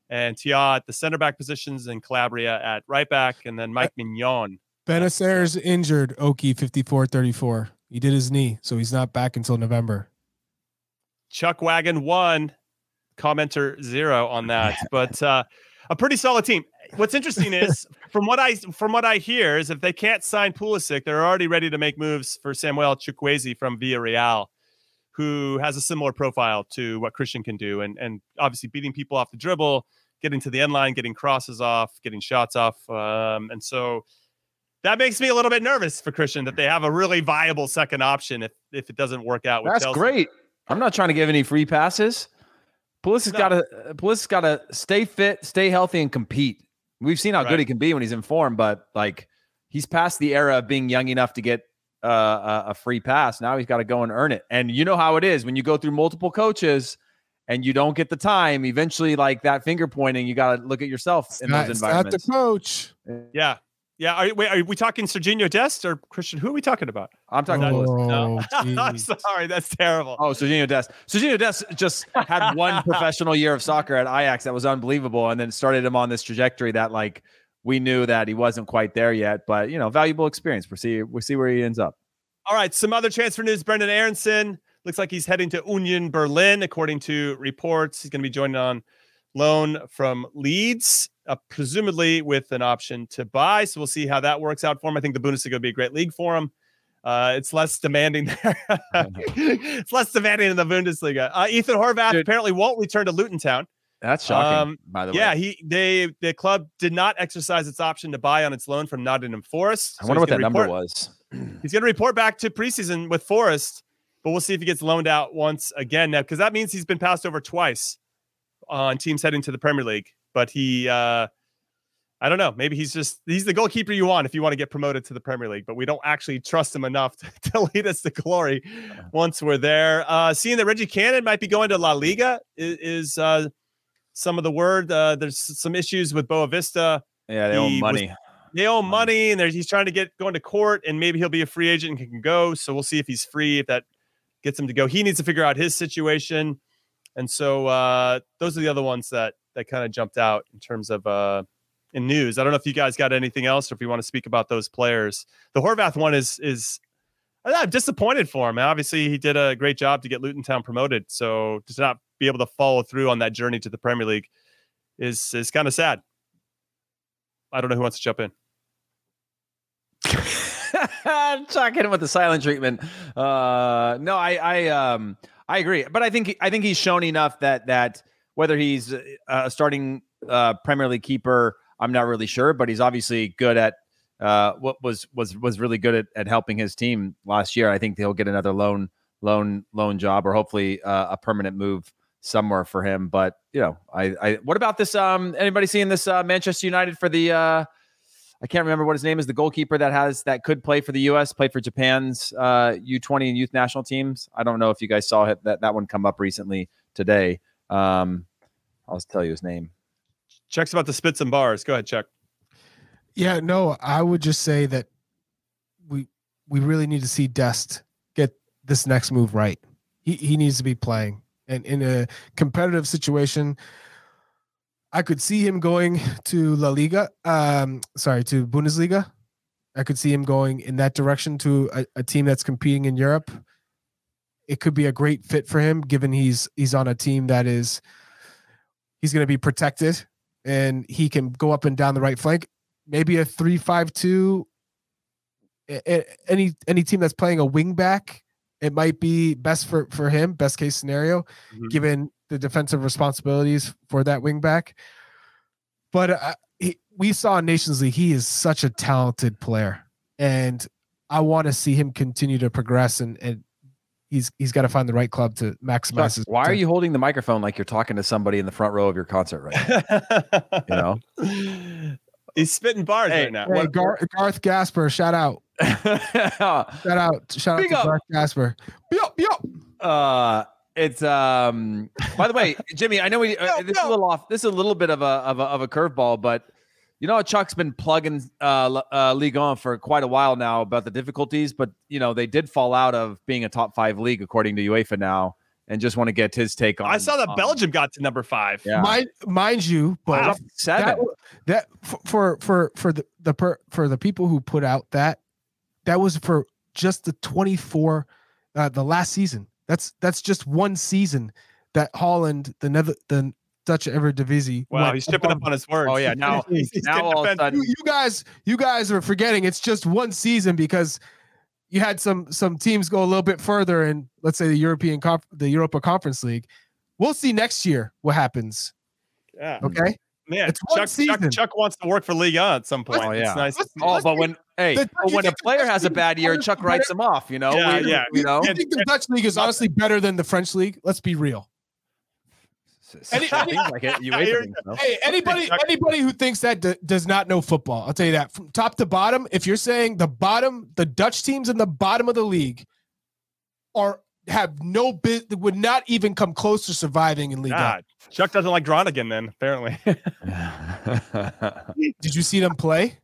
and Tia at the center back positions, and Calabria at right back, and then Mike Mignon. Benacer's injured, Oki, fifty-four thirty-four. He did his knee, so he's not back until November. Chuck Wagon one, commenter zero on that, but uh, a pretty solid team. What's interesting is from what I from what I hear is if they can't sign Pulisic, they're already ready to make moves for Samuel Chukwueze from Villarreal, who has a similar profile to what Christian can do, and and obviously beating people off the dribble, getting to the end line, getting crosses off, getting shots off, um, and so that makes me a little bit nervous for Christian that they have a really viable second option if if it doesn't work out with That's Chelsea. Great. I'm not trying to give any free passes. Pulisic's no. got to Pulisic's got to stay fit, stay healthy, and compete. We've seen how right. good he can be when he's in form, but like he's past the era of being young enough to get uh, a free pass. Now he's got to go and earn it. And you know how it is when you go through multiple coaches and you don't get the time. Eventually, like that finger pointing, you got to look at yourself in those it's environments. Not the coach. Yeah, yeah. Are, wait, are we talking Serginho Dest or Christian? Who are we talking about? I'm talking. Oh, no, I'm sorry, that's terrible. Oh, Serginho Dest. Serginho Dest just had one professional year of soccer at Ajax that was unbelievable, and then started him on this trajectory that, like, we knew that he wasn't quite there yet. But you know, valuable experience. We we'll see. We we'll see where he ends up. All right, some other transfer news. Brendan Aronson looks like he's heading to Union Berlin, according to reports. He's going to be joining on loan from Leeds. Uh, presumably with an option to buy. So we'll see how that works out for him. I think the Bundesliga would be a great league for him. Uh, it's less demanding there. It's less demanding in the Bundesliga. Uh, Ethan Horvath Dude. apparently won't return to Luton Town. That's shocking, um, by the way. Yeah, he they the club did not exercise its option to buy on its loan from Nottingham Forest. I so wonder what that report, number was. He's going to report back to preseason with Forest, but we'll see if he gets loaned out once again now, because that means he's been passed over twice on teams heading to the Premier League. But he, uh, I don't know, maybe he's just, he's the goalkeeper you want if you want to get promoted to the Premier League, but we don't actually trust him enough to, to lead us to glory once we're there. Uh, seeing that Reggie Cannon might be going to La Liga is, is uh, some of the word. Uh, there's some issues with Boa Vista. Yeah, they he own money. Was, they own money, and he's trying to get going to court, and maybe he'll be a free agent and can go. So we'll see if he's free, if that gets him to go. He needs to figure out his situation. And so uh, those are the other ones that, that kind of jumped out in terms of uh, in news. I don't know if you guys got anything else or if you want to speak about those players. The Horvath one is, is I don't know, I'm disappointed for him. Obviously, he did a great job to get Luton Town promoted. So to not be able to follow through on that journey to the Premier League is, is kind of sad. I don't know who wants to jump in. I'm talking with the silent treatment. Uh, no, I, I, um, I agree. But I think, I think he's shown enough that, that, whether he's a starting uh, Premier League keeper, I'm not really sure, but he's obviously good at uh, what was was was really good at, at helping his team last year. I think he'll get another loan loan loan job, or hopefully uh, a permanent move somewhere for him. But you know, I, I what about this? Um, anybody seeing this uh, Manchester United for the? Uh, I can't remember what his name is. The goalkeeper that has that could play for the U S, play for Japan's uh, U twenty and youth national teams. I don't know if you guys saw it, that that one come up recently today. Um, I'll tell you his name. Chuck's about the spits and bars. Go ahead, Chuck. Yeah, no, I would just say that we we really need to see Dest get this next move right. He he needs to be playing, and in a competitive situation, I could see him going to La Liga. Um, sorry, to Bundesliga. I could see him going in that direction to a, a team that's competing in Europe. It could be a great fit for him, given he's he's on a team that is he's going to be protected, and he can go up and down the right flank. Maybe a three five two. Any any team that's playing a wing back, it might be best for, for him. Best case scenario, mm-hmm. given the defensive responsibilities for that wing back. But uh, he, we saw in Nations League, he is such a talented player, and I want to see him continue to progress, and, and he's, he's got to find the right club to maximize his. Why are you holding the microphone like you're talking to somebody in the front row of your concert right now? You know, he's spitting bars hey, right now. Hey, Garth, Garth Gasper, shout out. shout out. Shout Big out to up. Garth Gasper. Be up, be up. Uh, It's um. By the way, Jimmy, I know we uh, no, this no. is a little off. This is a little bit of a of a, of a curveball, but you know, Chuck's been plugging uh, uh, Ligue one for quite a while now about the difficulties. But you know, they did fall out of being a top five league according to UEFA now, and just want to get his take on. I saw that um, Belgium got to number five. Yeah. Mind, mind you, but wow. that, that for for for the the per, for the people who put out that that was for just the twenty-four, uh, the last season. That's that's just one season that Holland, the Nether, the Dutch Eredivisie. Wow, he's tripping up on his words. Oh yeah, now, he's, he's now all of a sudden. You, you guys, you guys are forgetting it's just one season, because you had some some teams go a little bit further in, let's say the European Conf- the Europa Conference League. We'll see next year what happens. Yeah. Okay. Man, it's Chuck, Chuck, Chuck wants to work for Ligue one at some point. Oh, yeah. It's nice. Let's, oh, let's but when hey, the, but when a player has a bad year, Chuck writes him off. You know, yeah, we, yeah. You know, I think the Dutch league is honestly better than the French league. Let's be real. Any, any, like it, you anything, hey, anybody, anybody who thinks that d- does not know football, I'll tell you that from top to bottom. If you're saying the bottom, the Dutch teams in the bottom of the league are. Have no bit would not even come close to surviving in Ligue one. Chuck doesn't like Groningen, then apparently. Did you see them play?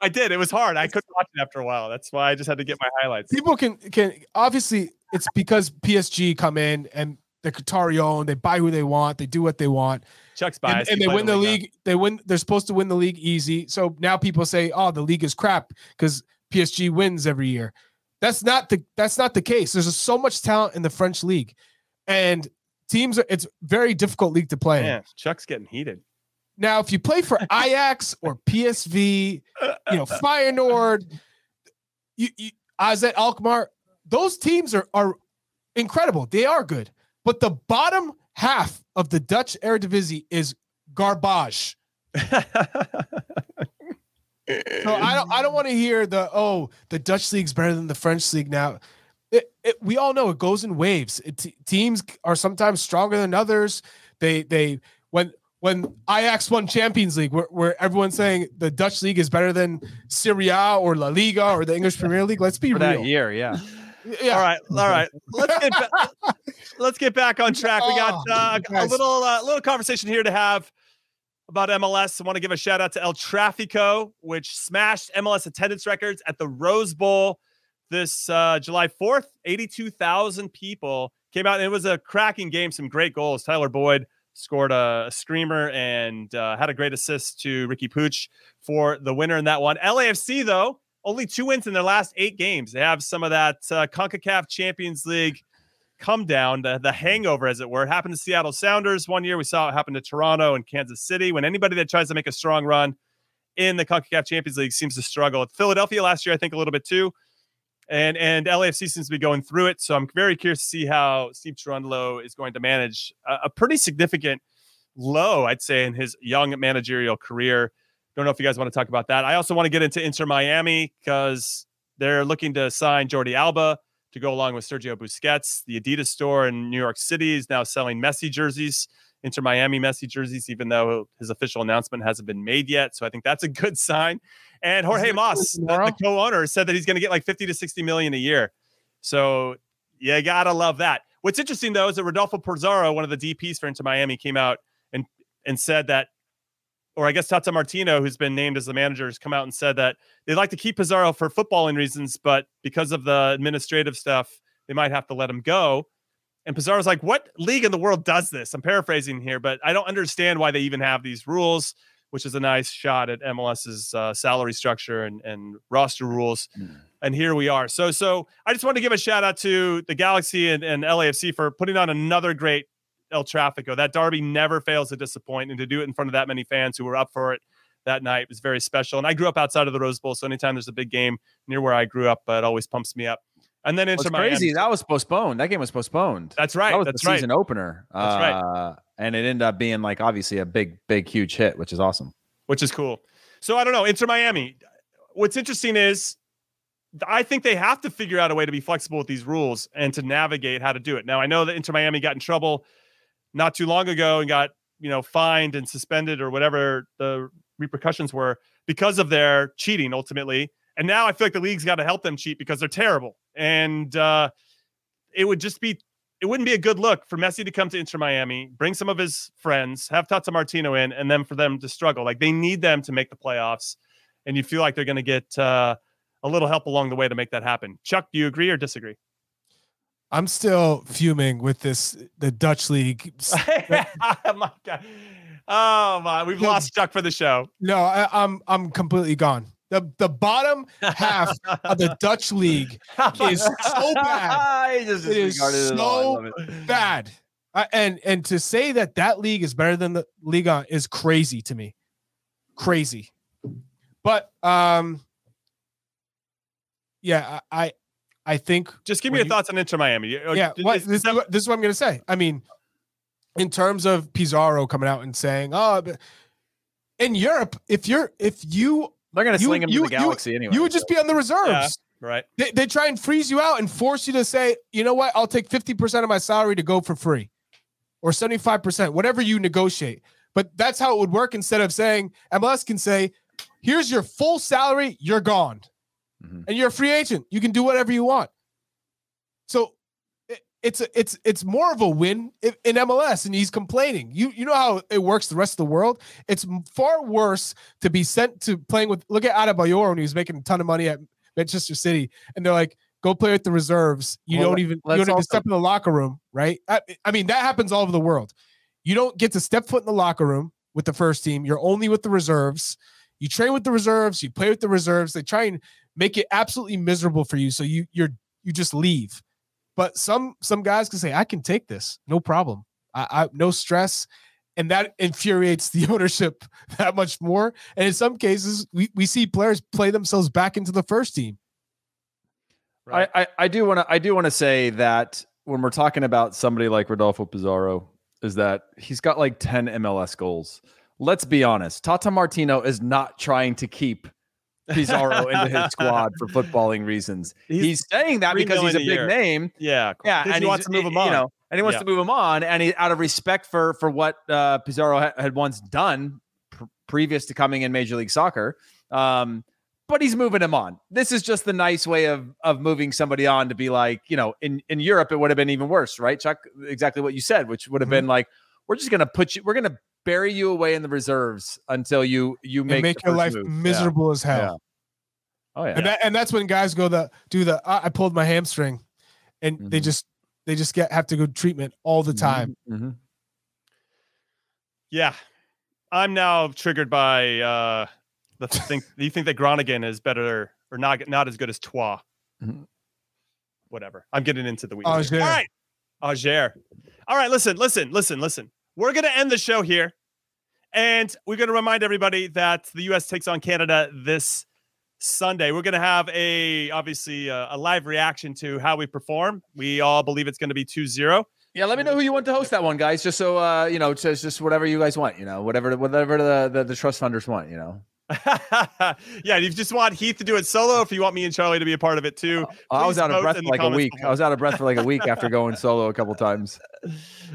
I did. It was hard. I couldn't watch it after a while. That's why I just had to get my highlights. People can can obviously it's because P S G come in and the Qatari own. They buy who they want. They do what they want. Chuck's biased, and, and they win the league. They win. They're supposed to win the league easy. So now people say, "Oh, the league is crap because P S G wins every year." That's not the that's not the case. There's so much talent in the French league, and teams are, it's very difficult league to play. Man, Chuck's getting heated. Now, if you play for Ajax or P S V, you know, Feyenoord, you, you, A Z Alkmaar, those teams are are incredible. They are good, but the bottom half of the Dutch Eredivisie is garbage. So I don't I don't want to hear the oh the Dutch league's better than the French league now. It, it, we all know it goes in waves. It, t- teams are sometimes stronger than others. They they when when Ajax won Champions League, where, where everyone's saying the Dutch league is better than Serie A or La Liga or the English Premier League. Let's be For real. That year, yeah. Yeah. All right, all right. Let's get ba- let's get back on track. We got uh, a little uh, little conversation here to have about M L S. I want to give a shout out to El Trafico, which smashed M L S attendance records at the Rose Bowl this uh, July fourth. eighty-two thousand people came out, and it was a cracking game. Some great goals. Tyler Boyd scored a screamer and uh, had a great assist to Ricky Pooch for the winner in that one. L A F C, though, only two wins in their last eight games. They have some of that uh, CONCACAF Champions League come down, the, the hangover, as it were. It happened to Seattle Sounders one year. We saw it happen to Toronto and Kansas City. When anybody that tries to make a strong run in the CONCACAF Champions League seems to struggle. Philadelphia last year, I think, a little bit too. And and L A F C seems to be going through it. So I'm very curious to see how Steve Cherundolo is going to manage a, a pretty significant low, I'd say, in his young managerial career. Don't know if you guys want to talk about that. I also want to get into Inter Miami because they're looking to sign Jordi Alba to go along with Sergio Busquets. The Adidas store in New York City is now selling Messi jerseys, Inter Miami Messi jerseys, even though his official announcement hasn't been made yet. So I think that's a good sign. And Jorge Mas, uh, the co-owner, said that he's going to get like fifty to sixty million a year. So you got to love that. What's interesting, though, is that Rodolfo Pizarro, one of the D Ps for Inter Miami, came out and, and said that, or I guess Tata Martino, who's been named as the manager, has come out and said that they'd like to keep Pizarro for footballing reasons, but because of the administrative stuff, they might have to let him go. And Pizarro's like, what league in the world does this? I'm paraphrasing here, but I don't understand why they even have these rules, which is a nice shot at MLS's uh, salary structure and, and roster rules. Mm. And here we are. So, so I just want to give a shout out to the Galaxy and, and L A F C for putting on another great El Tráfico. That derby never fails to disappoint, and to do it in front of that many fans who were up for it that night was very special. And I grew up outside of the Rose Bowl, so anytime there's a big game near where I grew up, uh, it always pumps me up. And then Inter Miami. It's crazy. That was postponed. That game was postponed. That's right. That was That's the right. season opener. That's right. Uh, and it ended up being like obviously a big, big, huge hit, which is awesome. Which is cool. So I don't know. Inter Miami. What's interesting is I think they have to figure out a way to be flexible with these rules and to navigate how to do it. Now, I know that Inter Miami got in trouble not too long ago and got, you know, fined and suspended or whatever the repercussions were because of their cheating ultimately. And now I feel like the league's got to help them cheat because they're terrible. And uh, it would just be, it wouldn't be a good look for Messi to come to Inter Miami, bring some of his friends, have Tata Martino in, and then for them to struggle. Like, they need them to make the playoffs. And you feel like they're going to get uh, a little help along the way to make that happen. Chuck, do you agree or disagree? I'm still fuming with this, the Dutch league. Oh my God. Oh my, we've lost Chuck for the show. No, I, I'm, I'm completely gone. The the bottom half of the Dutch league is so bad. It is so it. bad. I, and and to say that that league is better than the Liga is crazy to me. Crazy. But um, yeah, I I think just give me your you, thoughts on Inter Miami. Yeah, is, what, is this, that, this is what I'm gonna say. I mean, in terms of Pizarro coming out and saying, "Oh, but in Europe, if you're if you." They're going to sling him you, to the Galaxy you, anyway. You would just so. be on the reserves. Yeah, right. They, they try and freeze you out and force you to say, you know what? I'll take fifty percent of my salary to go for free or seventy-five percent, whatever you negotiate. But that's how it would work instead of saying, M L S can say, here's your full salary. You're gone. Mm-hmm. And you're a free agent. You can do whatever you want. So it, it's, a, it's, it's more of a win in, in M L S. And he's complaining. You, you know how it works the rest of the world. It's far worse to be sent to playing with, look at Adebayor when he was making a ton of money at Manchester City. And they're like, go play with the reserves. You well, don't even, you don't even step in the locker room. Right. I, I mean, that happens all over the world. You don't get to step foot in the locker room with the first team. You're only with the reserves. You train with the reserves. You play with the reserves. They try and make it absolutely miserable for you. So you, you're, you just leave. But some some guys can say, I can take this. No problem. I, I no stress. And that infuriates the ownership that much more. And in some cases, we, we see players play themselves back into the first team. Right. I, I, I do want to I do want to say that when we're talking about somebody like Rodolfo Pizarro, is that he's got like ten M L S goals. Let's be honest. Tata Martino is not trying to keep Pizarro into his squad for footballing reasons. He's, he's saying that because he's a, a big year. name. Yeah, yeah, and he, he wants to move him on. You know, and he wants yeah. to move him on, and he, out of respect for for what uh, Pizarro ha- had once done pr- previous to coming in Major League Soccer. Um, but he's moving him on. This is just the nice way of of moving somebody on to be like, you know, in in Europe it would have been even worse, right, Chuck? Exactly what you said, which would have mm-hmm. been like, we're just gonna put you, we're gonna. bury you away in the reserves until you you make, make your life move. miserable yeah. as hell. Yeah. Oh yeah, and, that, and that's when guys go the do the uh, I pulled my hamstring, and mm-hmm. they just they just get have to go treatment all the time. Mm-hmm. Yeah, I'm now triggered by uh, the thing. You think that Groningen is better or not not as good as Troyes? Mm-hmm. Whatever. I'm getting into the weeds. All right, Auxerre. All right, listen, listen, listen, listen. We're going to end the show here, and we're going to remind everybody that the U S takes on Canada this Sunday. We're going to have a, obviously, a, a live reaction to how we perform. We all believe it's going to be two zero. Yeah, let me know who you want to host that one, guys. Just so uh, you know, just just whatever you guys want, you know, whatever whatever the the, the trust funders want, you know. Yeah, if you just want Heath to do it solo, if you want me and Charlie to be a part of it too. I was out of breath for like a week. I was out of breath for like a week after going solo a couple times.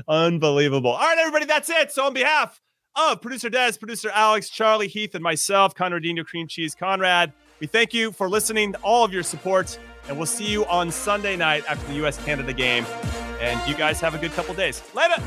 Unbelievable. All right, everybody, that's it. So on behalf of producer Des, producer Alex, Charlie, Heath, and myself, Conradino Cream Cheese Conrad, we thank you for listening, all of your support, and we'll see you on Sunday night after the U S Canada game. And you guys have a good couple days. Later.